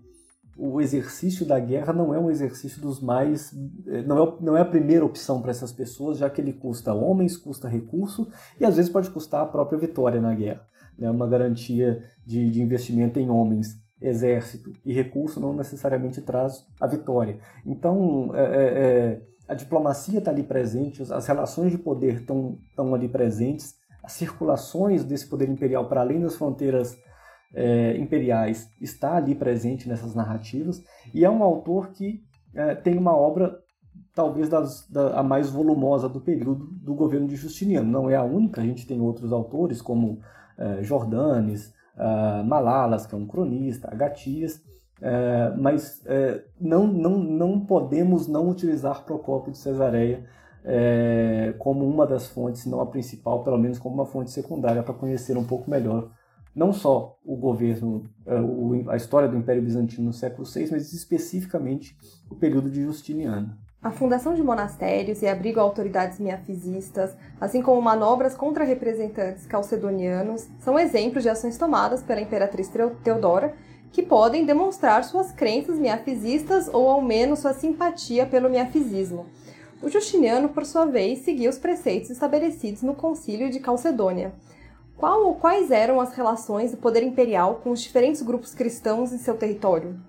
o exercício da guerra não é um exercício dos mais... Não é, não é a primeira opção para essas pessoas, já que ele custa homens, custa recurso, e às vezes pode custar a própria vitória na guerra. Né? Uma garantia de, de investimento em homens, exército e recurso não necessariamente traz a vitória. Então, é, é, a diplomacia está ali presente, as relações de poder estão ali presentes, as circulações desse poder imperial para além das fronteiras é, imperiais está ali presente nessas narrativas, e é um autor que é, tem uma obra talvez das, da, a mais volumosa do período do governo de Justiniano. Não é a única, a gente tem outros autores como Uh, Jordanes, uh, Malalas, que é um cronista, Agatias, uh, mas uh, não, não, não podemos não utilizar Procópio de Cesareia uh, como uma das fontes, se não a principal, pelo menos como uma fonte secundária, para conhecer um pouco melhor não só o governo, a história do Império Bizantino no século seis, mas especificamente o período de Justiniano. A fundação de monastérios e abrigo a autoridades miafisistas, assim como manobras contra representantes calcedonianos, são exemplos de ações tomadas pela imperatriz Teodora, que podem demonstrar suas crenças miafisistas ou ao menos sua simpatia pelo miafisismo. O Justiniano, por sua vez, seguia os preceitos estabelecidos no Concílio de Calcedônia. Qual ou quais eram as relações do poder imperial com os diferentes grupos cristãos em seu território?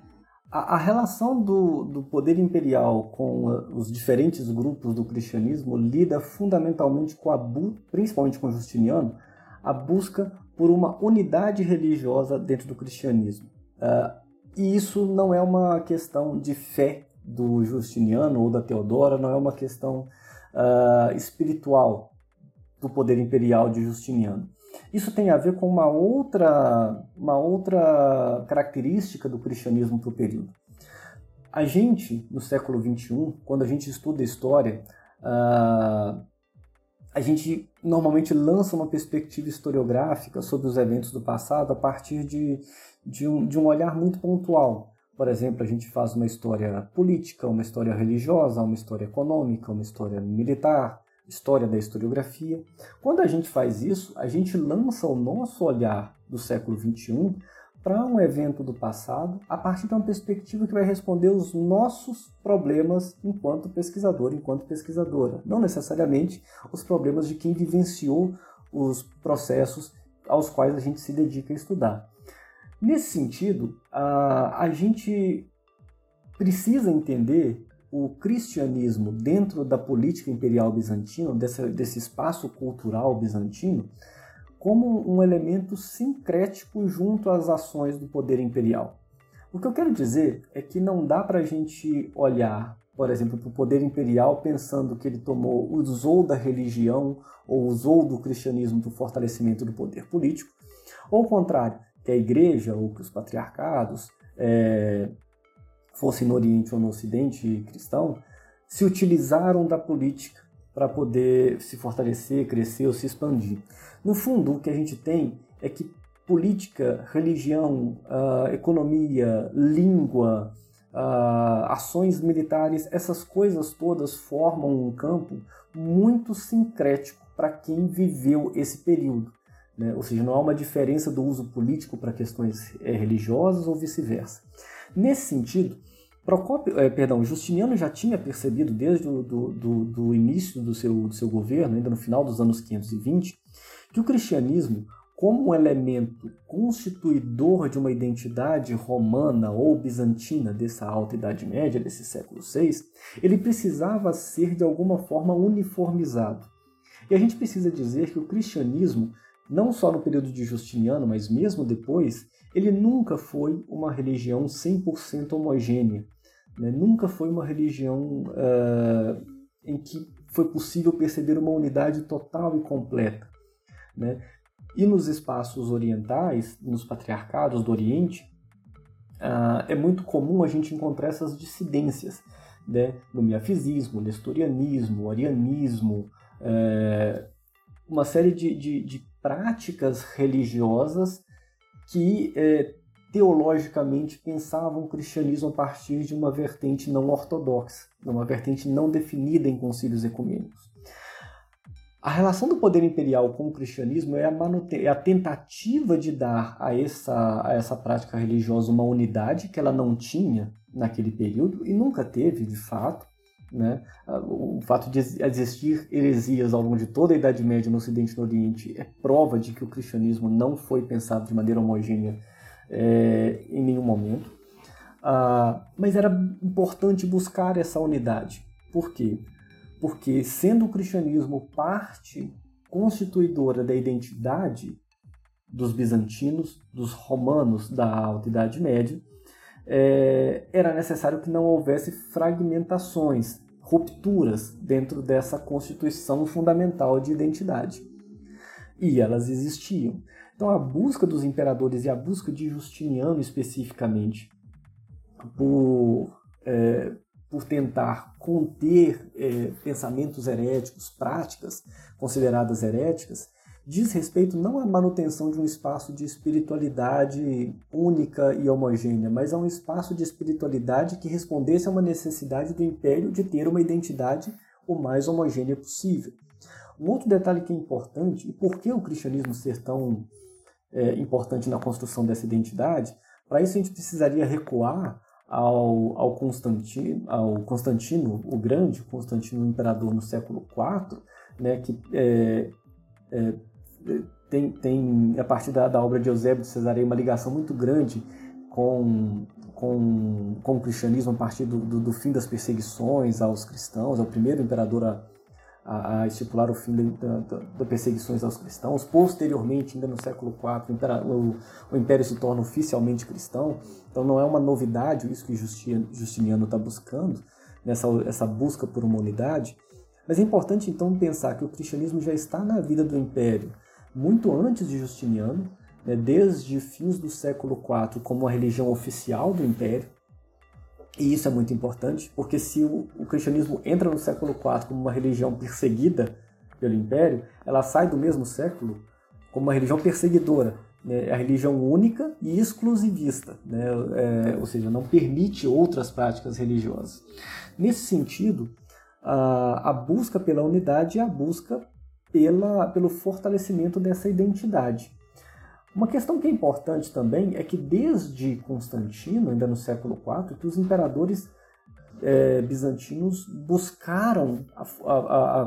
A relação do, do poder imperial com os diferentes grupos do cristianismo lida fundamentalmente com a, principalmente com Justiniano, a busca por uma unidade religiosa dentro do cristianismo. Uh, e isso não é uma questão de fé do Justiniano ou da Teodora, não é uma questão uh, espiritual do poder imperial de Justiniano. Isso tem a ver com uma outra, uma outra característica do cristianismo para o período. A gente, no século vinte e um, quando a gente estuda a história, uh, a gente normalmente lança uma perspectiva historiográfica sobre os eventos do passado a partir de, de, um, de um olhar muito pontual. Por exemplo, a gente faz uma história política, uma história religiosa, uma história econômica, uma história militar, história da historiografia. Quando a gente faz isso, a gente lança o nosso olhar do século vinte e um para um evento do passado a partir de uma perspectiva que vai responder os nossos problemas enquanto pesquisador, enquanto pesquisadora. Não necessariamente os problemas de quem vivenciou os processos aos quais a gente se dedica a estudar. Nesse sentido, a, a gente precisa entender o cristianismo dentro da política imperial bizantina, dessa, desse espaço cultural bizantino, como um elemento sincrético junto às ações do poder imperial. O que eu quero dizer é que não dá para a gente olhar, por exemplo, para o poder imperial pensando que ele tomou, usou da religião ou usou do cristianismo para o fortalecimento do poder político, ou ao contrário, que a igreja ou que os patriarcados é, fossem no Oriente ou no Ocidente cristão, se utilizaram da política para poder se fortalecer, crescer ou se expandir. No fundo, o que a gente tem é que política, religião, uh, economia, língua, uh, ações militares, essas coisas todas formam um campo muito sincrético para quem viveu esse período, né? Ou seja, não há uma diferença do uso político para questões é, religiosas ou vice-versa. Nesse sentido, Procópio, é, perdão, Justiniano já tinha percebido desde o do, do, do início do seu, do seu governo, ainda no final dos anos quinhentos e vinte, que o cristianismo, como um elemento constituidor de uma identidade romana ou bizantina dessa alta Idade Média, desse século seis, ele precisava ser de alguma forma uniformizado. E a gente precisa dizer que o cristianismo, não só no período de Justiniano, mas mesmo depois, ele nunca foi uma religião cem por cento homogênea, né? Nunca foi uma religião uh, em que foi possível perceber uma unidade total e completa, né? E nos espaços orientais, nos patriarcados do Oriente, uh, é muito comum a gente encontrar essas dissidências, né? No miafisismo, nestorianismo, arianismo, uh, uma série de, de, de práticas religiosas que é, teologicamente pensavam o cristianismo a partir de uma vertente não ortodoxa, uma vertente não definida em concílios ecumênicos. A relação do poder imperial com o cristianismo é a, manute- é a tentativa de dar a essa, a essa prática religiosa uma unidade que ela não tinha naquele período e nunca teve, de fato, né? O fato de existir heresias ao longo de toda a Idade Média no Ocidente e no Oriente é prova de que o cristianismo não foi pensado de maneira homogênea é, em nenhum momento. Ah, mas era importante buscar essa unidade. Por quê? Porque, sendo o cristianismo parte constituidora da identidade dos bizantinos, dos romanos da Alta Idade Média, é, era necessário que não houvesse fragmentações, rupturas dentro dessa constituição fundamental de identidade. E elas existiam. Então a busca dos imperadores e a busca de Justiniano especificamente por, é, por tentar conter é, pensamentos heréticos, práticas consideradas heréticas, diz respeito não à manutenção de um espaço de espiritualidade única e homogênea, mas a um espaço de espiritualidade que respondesse a uma necessidade do Império de ter uma identidade o mais homogênea possível. Um outro detalhe que é importante, e por que o cristianismo ser tão é, importante na construção dessa identidade, para isso a gente precisaria recuar ao, ao, Constantino, ao Constantino o Grande, Constantino o Imperador no século quatro, né, que é, é, tem, tem, a partir da, da obra de Eusébio de Cesareia, uma ligação muito grande com, com, com o cristianismo a partir do, do, do fim das perseguições aos cristãos. É o primeiro imperador a A, a estipular o fim das perseguições aos cristãos. Posteriormente, ainda no século quatro, o, o Império se torna oficialmente cristão. Então não é uma novidade isso que Justiniano está buscando, nessa, essa busca por uma unidade. Mas é importante, então, pensar que o cristianismo já está na vida do Império muito antes de Justiniano, né, desde fins do século quatro, como a religião oficial do Império. E isso é muito importante, porque se o, o cristianismo entra no século quatro como uma religião perseguida pelo Império, ela sai do mesmo século como uma religião perseguidora, né? A religião única e exclusivista, né? É, ou seja, não permite outras práticas religiosas. Nesse sentido, a, a busca pela unidade é a busca pela, pelo fortalecimento dessa identidade. Uma questão que é importante também é que desde Constantino, ainda no século quatro, que os imperadores é, bizantinos buscaram a, a, a,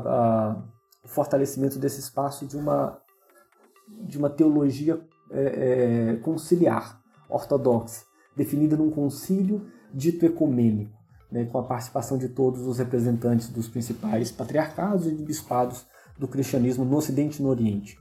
a, o fortalecimento desse espaço de uma, de uma teologia é, é, conciliar, ortodoxa, definida num concílio dito ecumênico, né, com a participação de todos os representantes dos principais patriarcados e bispados do cristianismo no Ocidente e no Oriente.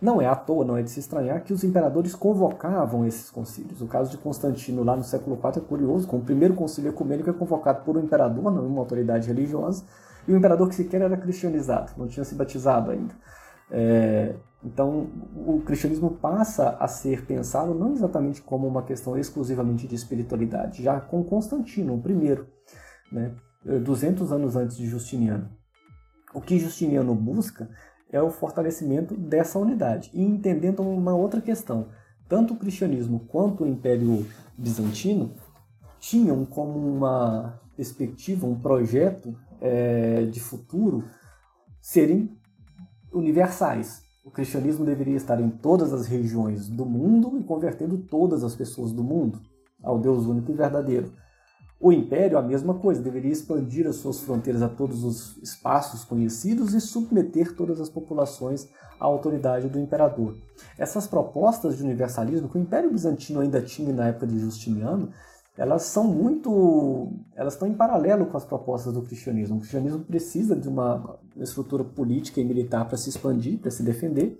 Não é à toa, não é de se estranhar, que os imperadores convocavam esses concílios. O caso de Constantino, lá no século quatro, é curioso, com o primeiro concílio ecumênico é convocado por um imperador, não uma autoridade religiosa, e um imperador que sequer era cristianizado, não tinha se batizado ainda. É, então, o cristianismo passa a ser pensado não exatamente como uma questão exclusivamente de espiritualidade, já com Constantino, o primeiro, né, duzentos anos antes de Justiniano. O que Justiniano busca é o fortalecimento dessa unidade. E entendendo uma outra questão, tanto o cristianismo quanto o Império Bizantino tinham como uma perspectiva, um projeto é, de futuro, serem universais. O cristianismo deveria estar em todas as regiões do mundo e convertendo todas as pessoas do mundo ao Deus único e verdadeiro. O Império, a mesma coisa, deveria expandir as suas fronteiras a todos os espaços conhecidos e submeter todas as populações à autoridade do Imperador. Essas propostas de universalismo que o Império Bizantino ainda tinha na época de Justiniano, elas são muito, elas estão em paralelo com as propostas do cristianismo. O cristianismo precisa de uma estrutura política e militar para se expandir, para se defender,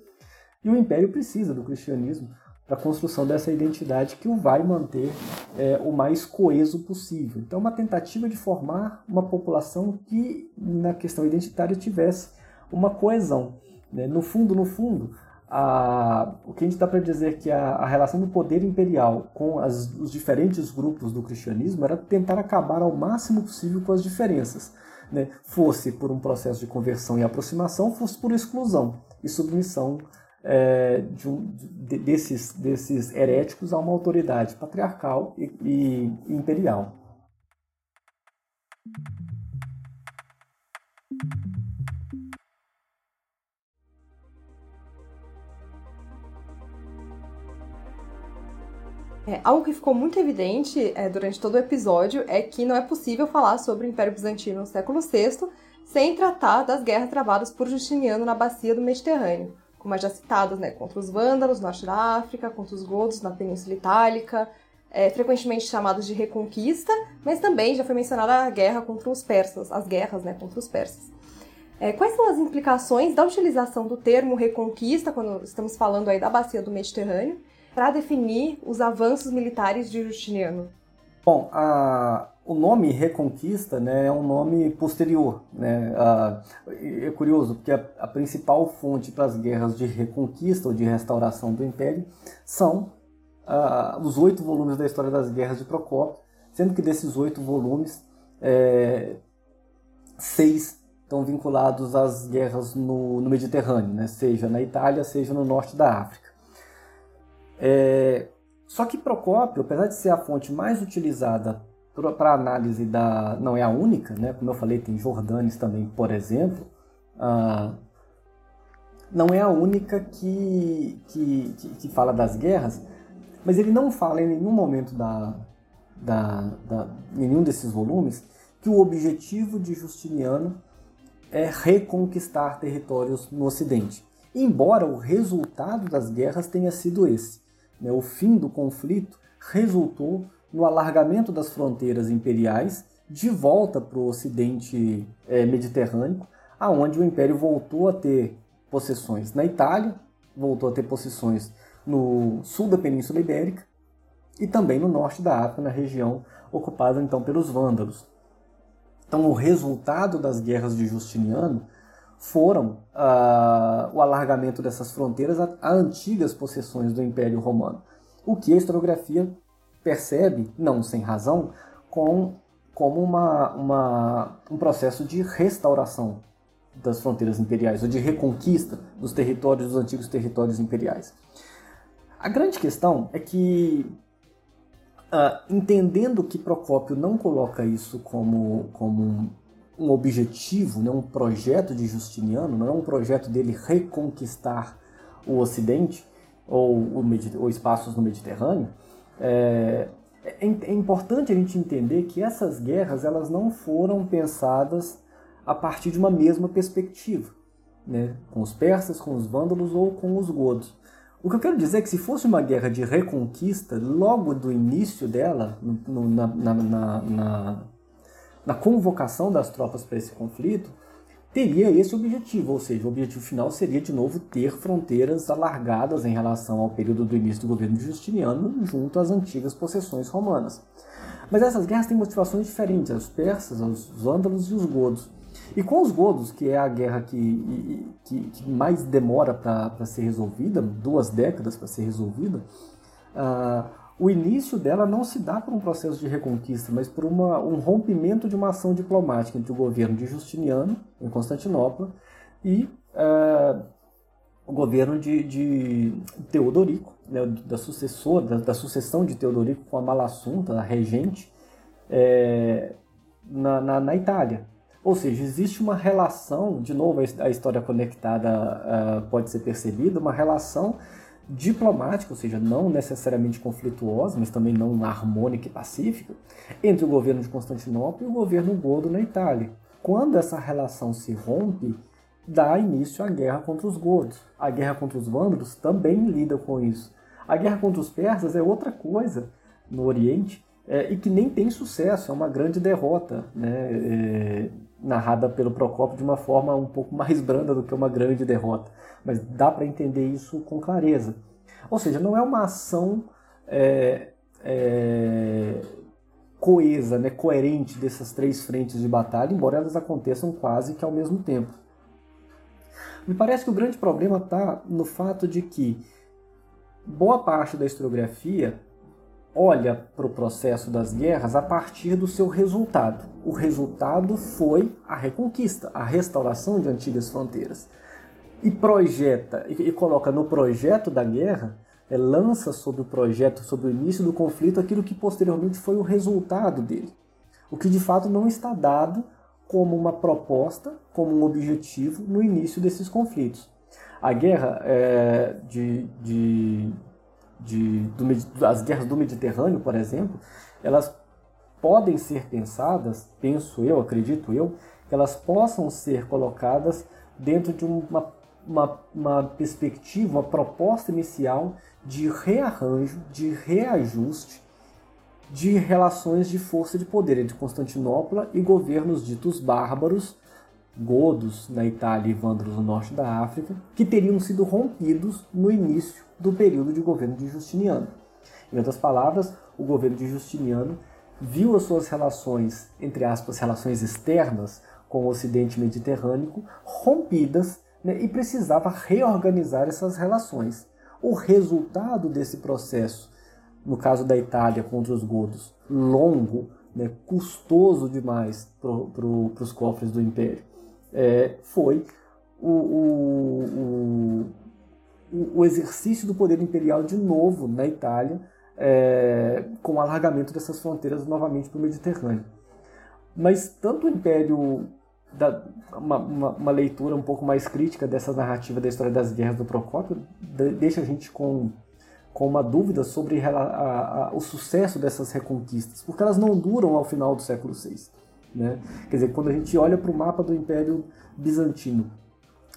e o Império precisa do cristianismo para a construção dessa identidade que o vai manter é, o mais coeso possível. Então, uma tentativa de formar uma população que, na questão identitária, tivesse uma coesão, né? No fundo, no fundo, a, o que a gente dá para dizer que a, a relação do poder imperial com as, os diferentes grupos do cristianismo era tentar acabar ao máximo possível com as diferenças, né? Fosse por um processo de conversão e aproximação, fosse por exclusão e submissão É, de um, de, desses, desses heréticos a uma autoridade patriarcal e, e imperial. É, algo que ficou muito evidente é, durante todo o episódio é que não é possível falar sobre o Império Bizantino no século sexto sem tratar das guerras travadas por Justiniano na bacia do Mediterrâneo, como as já citadas, né, contra os vândalos, norte da África, contra os godos na Península Itálica, é, frequentemente chamados de Reconquista, mas também já foi mencionada a guerra contra os persas, as guerras, né, contra os persas. É, quais são as implicações da utilização do termo Reconquista, quando estamos falando aí da bacia do Mediterrâneo, para definir os avanços militares de Justiniano? Bom, a... o nome Reconquista, né, é um nome posterior, né? Ah, é curioso, porque a, a principal fonte para as guerras de reconquista ou de restauração do Império são ah, os oito volumes da História das Guerras de Procópio, sendo que desses oito volumes, é, seis estão vinculados às guerras no, no Mediterrâneo, né? Seja na Itália, seja no norte da África. É, só que Procópio, apesar de ser a fonte mais utilizada para análise da... não é a única, né? Como eu falei, tem Jordanes também, por exemplo, ah, não é a única que, que, que, que fala das guerras, mas ele não fala em nenhum momento da, da, da nenhum desses volumes que o objetivo de Justiniano é reconquistar territórios no Ocidente, embora o resultado das guerras tenha sido esse, né? O fim do conflito resultou no alargamento das fronteiras imperiais de volta para o Ocidente é, Mediterrâneo, aonde o Império voltou a ter possessões na Itália, voltou a ter possessões no sul da Península Ibérica e também no norte da África, na região ocupada então pelos vândalos. Então o resultado das guerras de Justiniano foram ah, o alargamento dessas fronteiras a, a antigas possessões do Império Romano, o que a historiografia percebe, não sem razão, com, como uma, uma, um processo de restauração das fronteiras imperiais, ou de reconquista dos territórios, dos antigos territórios imperiais. A grande questão é que, uh, entendendo que Procópio não coloca isso como, como um, um objetivo, né, um projeto de Justiniano, não é um projeto dele reconquistar o Ocidente ou, o ou espaços no Mediterrâneo, é, é, é importante a gente entender que essas guerras elas não foram pensadas a partir de uma mesma perspectiva, né, com os persas, com os vândalos ou com os godos. O que eu quero dizer é que se fosse uma guerra de reconquista, logo do início dela, no, na, na, na, na, na convocação das tropas para esse conflito, teria esse objetivo, ou seja, o objetivo final seria de novo ter fronteiras alargadas em relação ao período do início do governo de Justiniano junto às antigas possessões romanas. Mas essas guerras têm motivações diferentes, aos persas, aos vândalos e os godos. E com os godos, que é a guerra que, que, que mais demora para ser resolvida, duas décadas para ser resolvida, uh, o início dela não se dá por um processo de reconquista, mas por uma, um rompimento de uma ação diplomática entre o governo de Justiniano, em Constantinopla, e uh, o governo de, de Teodorico, né, da, sucessora, da, da sucessão de Teodorico com a Amalassunta, a regente, é, na, na, na Itália. Ou seja, existe uma relação, de novo a história conectada uh, pode ser percebida, uma relação diplomática, ou seja, não necessariamente conflituosa, mas também não harmônica e pacífica, entre o governo de Constantinopla e o governo godo na Itália. Quando essa relação se rompe, dá início à guerra contra os godos. A guerra contra os vândalos também lida com isso. A guerra contra os persas é outra coisa no Oriente, é, e que nem tem sucesso, é uma grande derrota, né? É... narrada pelo Procópio de uma forma um pouco mais branda do que uma grande derrota, mas dá para entender isso com clareza. Ou seja, não é uma ação é, é, coesa, né, coerente dessas três frentes de batalha, embora elas aconteçam quase que ao mesmo tempo. Me parece que o grande problema está no fato de que boa parte da historiografia olha para o processo das guerras a partir do seu resultado. O resultado foi a reconquista, a restauração de antigas fronteiras. E projeta, e coloca no projeto da guerra, é, lança sobre o projeto, sobre o início do conflito, aquilo que posteriormente foi o resultado dele. O que de fato não está dado como uma proposta, como um objetivo no início desses conflitos. A guerra é, de... de De, do, as guerras do Mediterrâneo, por exemplo, elas podem ser pensadas, penso eu, acredito eu, que elas possam ser colocadas dentro de uma, uma, uma perspectiva, uma proposta inicial de rearranjo, de reajuste de relações de força e de poder entre Constantinopla e governos ditos bárbaros, godos na Itália e vândalos no norte da África, que teriam sido rompidos no início do período de governo de Justiniano. Em outras palavras, o governo de Justiniano viu as suas relações, entre aspas, relações externas com o Ocidente Mediterrâneo rompidas, né, e precisava reorganizar essas relações. O resultado desse processo, no caso da Itália contra os godos, longo, né, custoso demais para os cofres do Império, é, foi o, o, o, o exercício do poder imperial de novo na Itália, é, com o alargamento dessas fronteiras novamente para o Mediterrâneo. Mas tanto o Império, da, uma, uma, uma leitura um pouco mais crítica dessa narrativa da história das guerras do Procópio, deixa a gente com... com uma dúvida sobre a, a, a, o sucesso dessas reconquistas, porque elas não duram ao final do século seis. Né? Quer dizer, quando a gente olha para o mapa do Império Bizantino,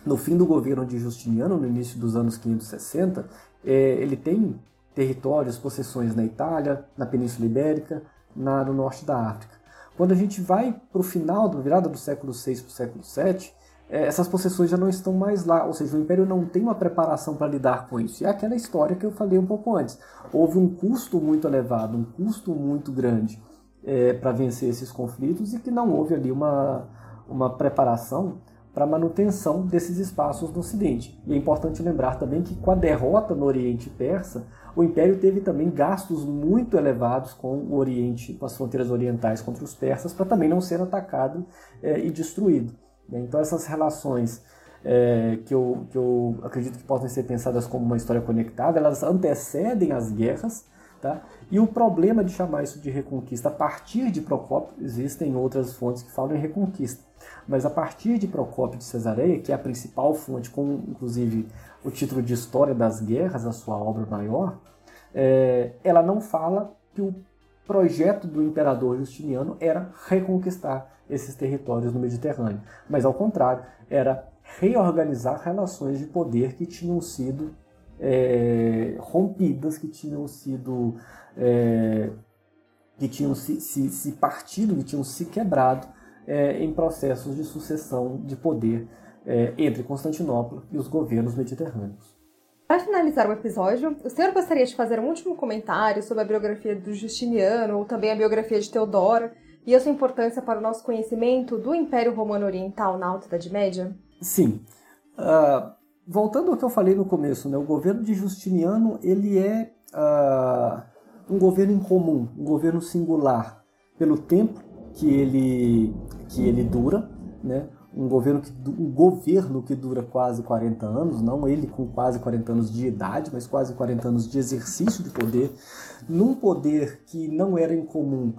no fim do governo de Justiniano, no início dos anos quinhentos e sessenta, é, ele tem territórios, possessões na Itália, na Península Ibérica, na, no norte da África. Quando a gente vai para o final, da virada do século seis para o século sete, essas possessões já não estão mais lá, ou seja, o Império não tem uma preparação para lidar com isso. E é aquela história que eu falei um pouco antes. Houve um custo muito elevado, um custo muito grande é, para vencer esses conflitos e que não houve ali uma, uma preparação para a manutenção desses espaços no Ocidente. E é importante lembrar também que com a derrota no Oriente Persa, o Império teve também gastos muito elevados com o Oriente, com as fronteiras orientais contra os persas, para também não ser atacado é, e destruído. Então essas relações é, que, eu, que eu acredito que possam ser pensadas como uma história conectada, elas antecedem as guerras, tá? E o problema de chamar isso de reconquista a partir de Procópio, existem outras fontes que falam em reconquista, mas a partir de Procópio de Cesareia, que é a principal fonte, com inclusive o título de História das Guerras, a sua obra maior, é, ela não fala que o projeto do imperador Justiniano era reconquistar esses territórios no Mediterrâneo, mas ao contrário, era reorganizar relações de poder que tinham sido é, rompidas, que tinham sido é, que tinham se, se, se partido, que tinham se quebrado é, em processos de sucessão de poder é, entre Constantinopla e os governos mediterrâneos. Para finalizar o episódio, o senhor gostaria de fazer um último comentário sobre a biografia do Justiniano ou também a biografia de Teodora e a sua importância para o nosso conhecimento do Império Romano Oriental na Alta Idade Média? Sim. Uh, voltando ao que eu falei no começo, né, o governo de Justiniano ele é uh, um governo incomum, um governo singular, pelo tempo que ele, que ele dura, né? Um governo, que, um governo que dura quase quarenta anos, não ele com quase quarenta anos de idade, mas quase quarenta anos de exercício de poder, num poder que não era incomum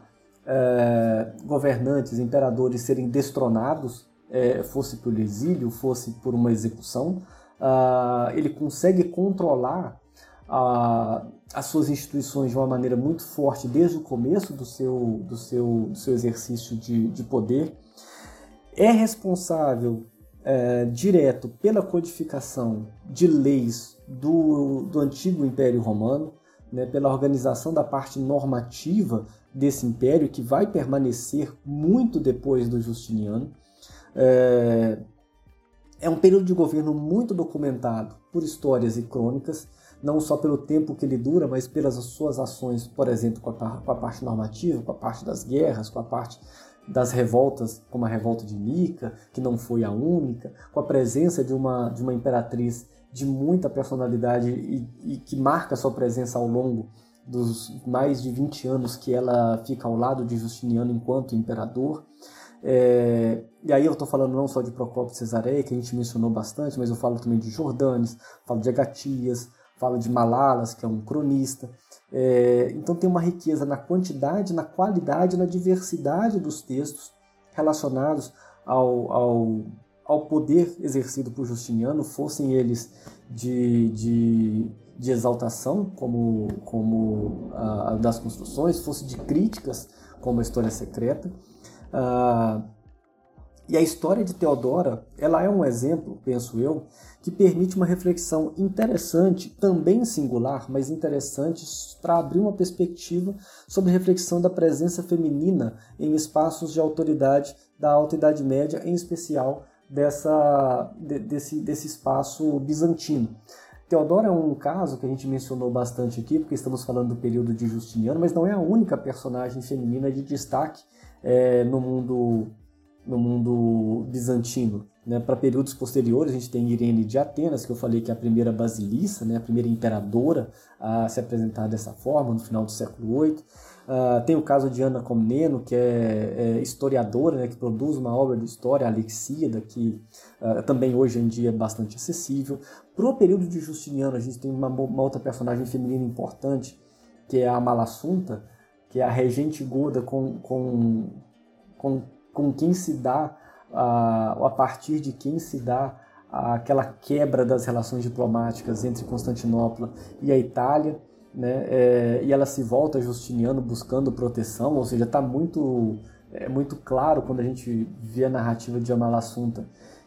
É, governantes, imperadores serem destronados, é, fosse pelo exílio, fosse por uma execução. Ah, ele consegue controlar ah, as suas instituições de uma maneira muito forte desde o começo do seu, do seu, do seu exercício de, de poder. É responsável é, direto pela codificação de leis do, do antigo Império Romano, né, pela organização da parte normativa desse império, que vai permanecer muito depois do Justiniano. É, é um período de governo muito documentado por histórias e crônicas, não só pelo tempo que ele dura, mas pelas suas ações, por exemplo, com a, com a parte normativa, com a parte das guerras, com a parte das revoltas, como a revolta de Nica, que não foi a única, com a presença de uma, de uma imperatriz de muita personalidade e, e que marca sua presença ao longo dos mais de vinte anos que ela fica ao lado de Justiniano enquanto imperador. É, e aí eu estou falando não só de Procópio de Cesareia, que a gente mencionou bastante, mas eu falo também de Jordanes, falo de Agatias, falo de Malalas, que é um cronista. É, então tem uma riqueza na quantidade, na qualidade, na diversidade dos textos relacionados ao, ao, ao poder exercido por Justiniano, fossem eles de... de de exaltação, como, como a ah, das construções, fosse de críticas, como a história secreta. Ah, e a história de Teodora, ela é um exemplo, penso eu, que permite uma reflexão interessante, também singular, mas interessante, para abrir uma perspectiva sobre a reflexão da presença feminina em espaços de autoridade da Alta Idade Média, em especial dessa, de, desse, desse espaço bizantino. Teodora é um caso que a gente mencionou bastante aqui, porque estamos falando do período de Justiniano, mas não é a única personagem feminina de destaque é, no, mundo, no mundo bizantino. Né? Para períodos posteriores, a gente tem Irene de Atenas, que eu falei que é a primeira basilissa, né? A primeira imperadora a se apresentar dessa forma, no final do século oito. Uh, tem o caso de Ana Comnena, que é, é historiadora, né, que produz uma obra de história, a Alexíada, que uh, também hoje em dia é bastante acessível. Para o período de Justiniano, a gente tem uma, uma outra personagem feminina importante, que é a Amalassunta, que é a regente goda com, com, com, com quem se dá, uh, a partir de quem se dá aquela quebra das relações diplomáticas entre Constantinopla e a Itália. Né? É, e ela se volta a Justiniano buscando proteção, ou seja, está muito, é muito claro quando a gente vê a narrativa de Amalassunta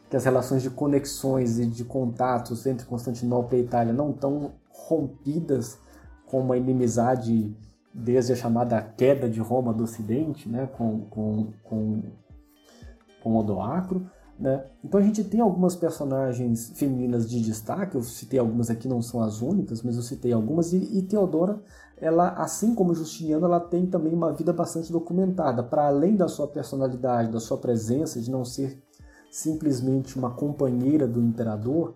que as relações de conexões e de contatos entre Constantinopla e Itália não estão rompidas com uma inimizade desde a chamada queda de Roma do Ocidente, né? com, com, com, com Odoacro. Né? Então a gente tem algumas personagens femininas de destaque, eu citei algumas aqui, não são as únicas, mas eu citei algumas, e, e Teodora, ela, assim como Justiniano, ela tem também uma vida bastante documentada, para além da sua personalidade, da sua presença, de não ser simplesmente uma companheira do imperador,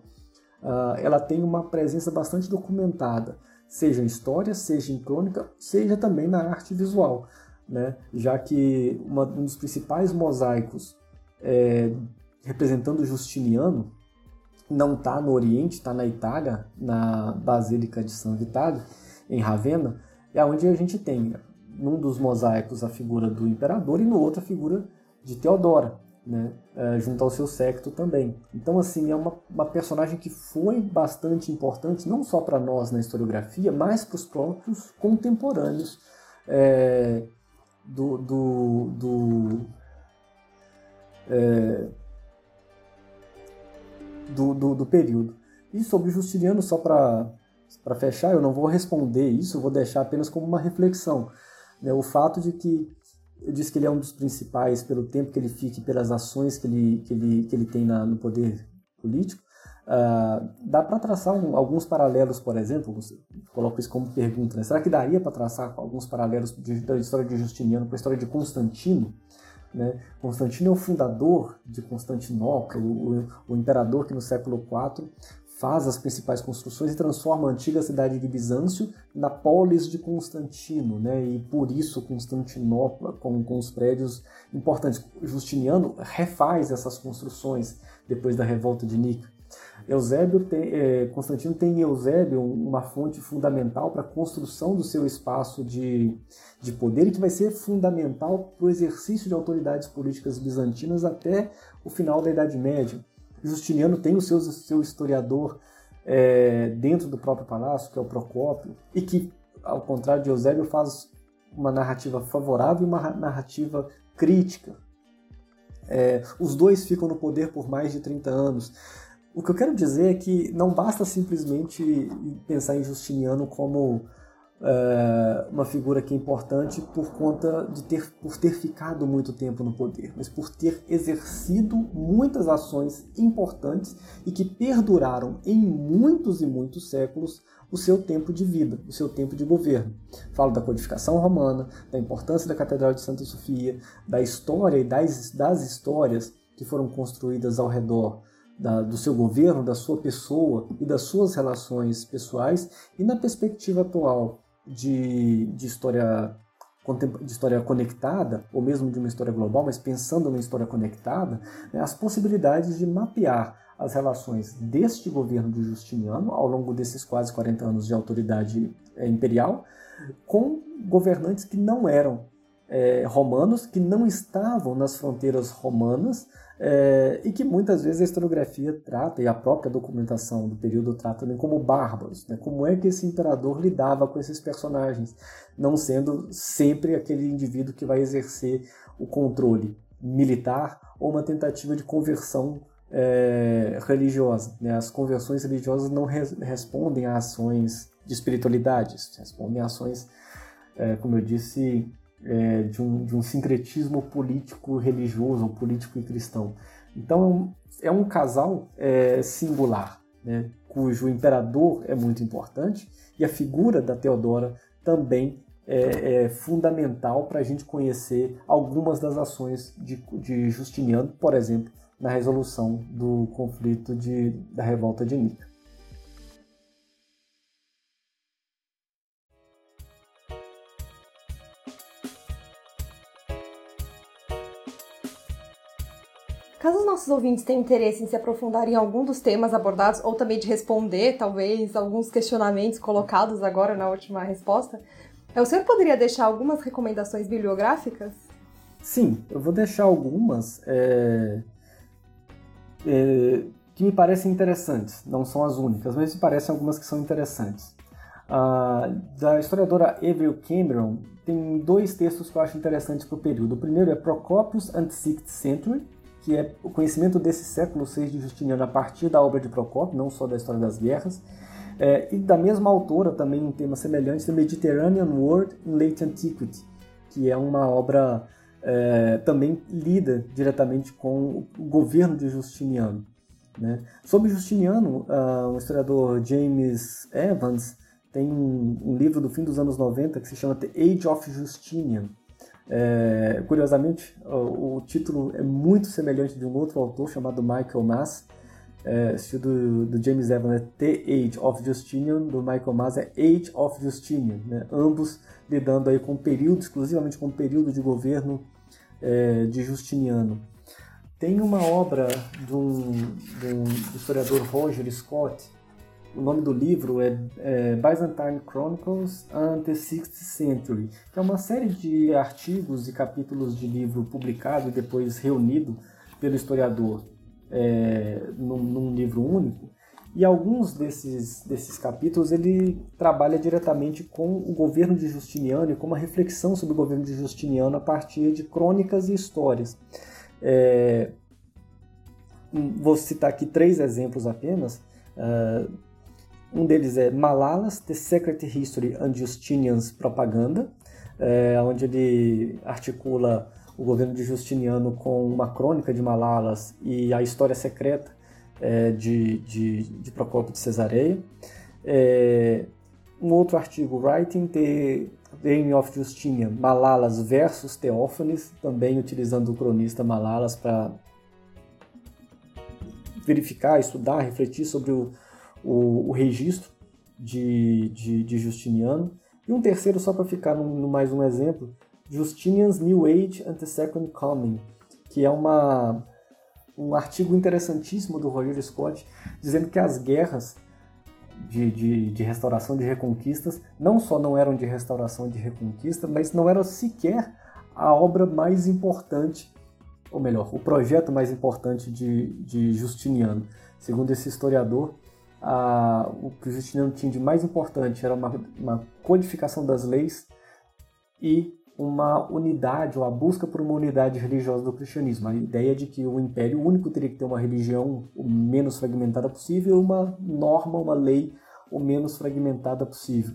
uh, ela tem uma presença bastante documentada, seja em história, seja em crônica, seja também na arte visual, né? Já que uma, um dos principais mosaicos é, representando Justiniano, não está no Oriente, está na Itália, na Basílica de San Vitale, em Ravenna, é onde a gente tem, num dos mosaicos, a figura do imperador e no outro a figura de Teodora, né? É, junto ao seu séquito também. Então, assim, é uma, uma personagem que foi bastante importante, não só para nós na historiografia, mas para os próprios contemporâneos é, do... do, do é, Do, do, do período. E sobre Justiniano, só para fechar, eu não vou responder isso, eu vou deixar apenas como uma reflexão. Né? O fato de que, eu disse que ele é um dos principais pelo tempo que ele fica e pelas ações que ele, que ele, que ele tem na, no poder político, uh, dá para traçar um, alguns paralelos, por exemplo, coloco isso como pergunta, né? Será que daria para traçar alguns paralelos de, da história de Justiniano com a história de Constantino? Né? Constantino é o fundador de Constantinopla, o, o, o imperador que no século quatro faz as principais construções e transforma a antiga cidade de Bizâncio na polis de Constantino, né? E por isso Constantinopla, com, com os prédios importantes. Justiniano refaz essas construções depois da revolta de Nica. Eusébio tem, é, Constantino tem em Eusébio uma fonte fundamental para a construção do seu espaço de, de poder e que vai ser fundamental para o exercício de autoridades políticas bizantinas até o final da Idade Média. Justiniano tem o seu, o seu historiador é, dentro do próprio palácio, que é o Procópio, e que, ao contrário de Eusébio, faz uma narrativa favorável e uma narrativa crítica. É, os dois ficam no poder por mais de trinta anos. O que eu quero dizer é que não basta simplesmente pensar em Justiniano como uh, uma figura que é importante por conta de ter, por ter ficado muito tempo no poder, mas por ter exercido muitas ações importantes e que perduraram em muitos e muitos séculos o seu tempo de vida, o seu tempo de governo. Falo da codificação romana, da importância da Catedral de Santa Sofia, da história e das, das histórias que foram construídas ao redor Da, do seu governo, da sua pessoa e das suas relações pessoais, e na perspectiva atual de, de, história, de história conectada, ou mesmo de uma história global, mas pensando numa história conectada, né, as possibilidades de mapear as relações deste governo de Justiniano, ao longo desses quase quarenta anos de autoridade é, imperial, com governantes que não eram é, romanos, que não estavam nas fronteiras romanas, É, e que muitas vezes a historiografia trata, e a própria documentação do período trata também como bárbaros, né? Como é que esse imperador lidava com esses personagens, não sendo sempre aquele indivíduo que vai exercer o controle militar ou uma tentativa de conversão é, religiosa, né? As conversões religiosas não res- respondem a ações de espiritualidades, respondem a ações, é, como eu disse... É, de, um, de um sincretismo político-religioso, político e cristão. Então, é um casal é, singular, né, cujo imperador é muito importante e a figura da Teodora também é, é fundamental para a gente conhecer algumas das ações de, de Justiniano, por exemplo, na resolução do conflito de, da revolta de Nica. Caso os nossos ouvintes tenham interesse em se aprofundar em algum dos temas abordados, ou também de responder, talvez, alguns questionamentos colocados agora na última resposta, o senhor poderia deixar algumas recomendações bibliográficas? Sim, eu vou deixar algumas é, é, que me parecem interessantes, não são as únicas, mas me parecem algumas que são interessantes. Ah, da historiadora Avril Cameron, tem dois textos que eu acho interessantes para o período. O primeiro é Procópios and Sixth Century, que é o conhecimento desse século sexto de Justiniano a partir da obra de Procópio, não só da história das guerras, é, e da mesma autora também um tema semelhante, The Mediterranean World in Late Antiquity, que é uma obra... É, também lida diretamente com o governo de Justiniano, né? Sobre Justiniano, uh, o historiador James Evans tem um, um livro do fim dos anos noventa que se chama The Age of Justinian. É, curiosamente, o, o título é muito semelhante de um outro autor chamado Michael Maas. É, se o do, do James Evans é The Age of Justinian, do Michael Maas é Age of Justinian, né? Ambos lidando aí com o período, exclusivamente com o período de governo é, de Justiniano. Tem uma obra de um, de um historiador Roger Scott, o nome do livro é, é Byzantine Chronicles and the Sixth Century, que é uma série de artigos e capítulos de livro publicado e depois reunido pelo historiador é, num, num livro único. E alguns desses, desses capítulos ele trabalha diretamente com o governo de Justiniano e com uma reflexão sobre o governo de Justiniano a partir de crônicas e histórias. É, vou citar aqui três exemplos apenas. Uh, um deles é Malalas, The Secret History and Justinian's Propaganda, é, onde ele articula o governo de Justiniano com uma crônica de Malalas e a história secreta De, de, de Procópio de Cesareia. É, um outro artigo, Writing the Reign of Justinian, Malalas versus Teófanes, também utilizando o cronista Malalas para verificar, estudar, refletir sobre o, o, o registro de, de, de Justiniano. E um terceiro, só para ficar no, no mais um exemplo, Justinian's New Age and the Second Coming, que é uma... um artigo interessantíssimo do Roger Scott, dizendo que as guerras de, de, de restauração de reconquistas não só não eram de restauração de reconquista, mas não eram sequer a obra mais importante, ou melhor, o projeto mais importante de, de Justiniano. Segundo esse historiador, a, o que Justiniano tinha de mais importante era uma, uma codificação das leis e uma unidade, ou a busca por uma unidade religiosa do cristianismo. A ideia de que o império único teria que ter uma religião o menos fragmentada possível, uma norma, uma lei o menos fragmentada possível.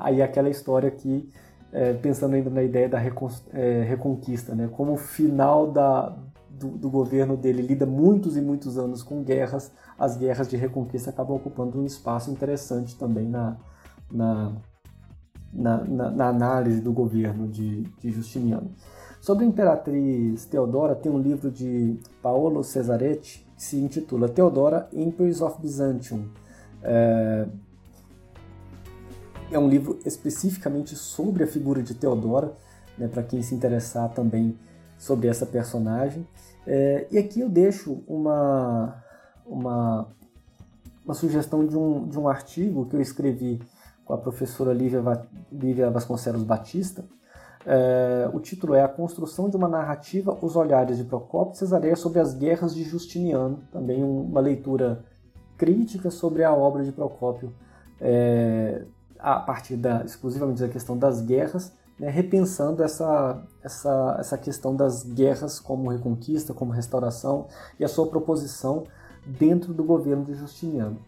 Aí aquela história que, é, pensando ainda na ideia da recon, é, reconquista, né? Como o final da, do, do governo dele lida muitos e muitos anos com guerras, as guerras de reconquista acabam ocupando um espaço interessante também na... na Na, na, na análise do governo de, de Justiniano. Sobre a Imperatriz Teodora, tem um livro de Paolo Cesaretti que se intitula Teodora, Empress of Byzantium. É, é um livro especificamente sobre a figura de Teodora, né, para quem se interessar também sobre essa personagem. É, e aqui eu deixo uma, uma, uma sugestão de um, de um artigo que eu escrevi com a professora Lívia, Va- Lívia Vasconcelos Batista. É, o título é A Construção de uma Narrativa, os Olhares de Procópio de Cesareia sobre as Guerras de Justiniano, também um, uma leitura crítica sobre a obra de Procópio, é, a partir da, exclusivamente da questão das guerras, né, repensando essa, essa, essa questão das guerras como reconquista, como restauração, e a sua proposição dentro do governo de Justiniano.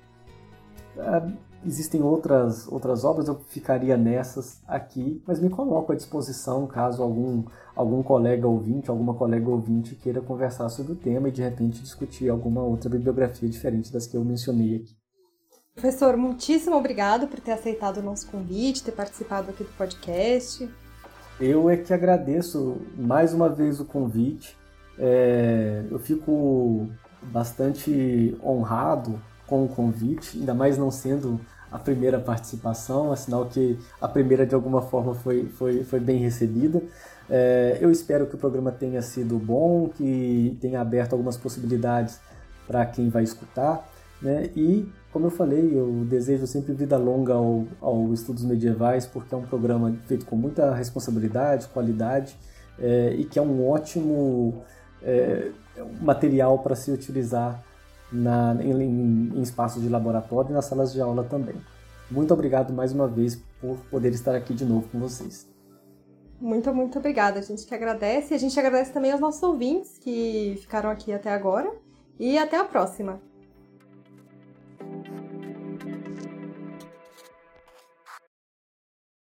É, Existem outras, outras obras, eu ficaria nessas aqui, mas me coloco à disposição caso algum, algum colega ouvinte, alguma colega ouvinte queira conversar sobre o tema e de repente discutir alguma outra bibliografia diferente das que eu mencionei aqui. Professor, muitíssimo obrigado por ter aceitado o nosso convite, ter participado aqui do podcast. Eu é que agradeço mais uma vez o convite. É, eu fico bastante honrado com o convite, ainda mais não sendo a primeira participação, é sinal que a primeira de alguma forma foi, foi, foi bem recebida. É, eu espero que o programa tenha sido bom, que tenha aberto algumas possibilidades para quem vai escutar, né? E, como eu falei, eu desejo sempre vida longa ao, ao Estudos Medievais, porque é um programa feito com muita responsabilidade, qualidade, é, e que é um ótimo é, material para se utilizar na, em, em espaços de laboratório e nas salas de aula também. Muito obrigado mais uma vez por poder estar aqui de novo com vocês. Muito, muito obrigada. A gente que agradece. E a gente agradece também aos nossos ouvintes que ficaram aqui até agora. E até a próxima.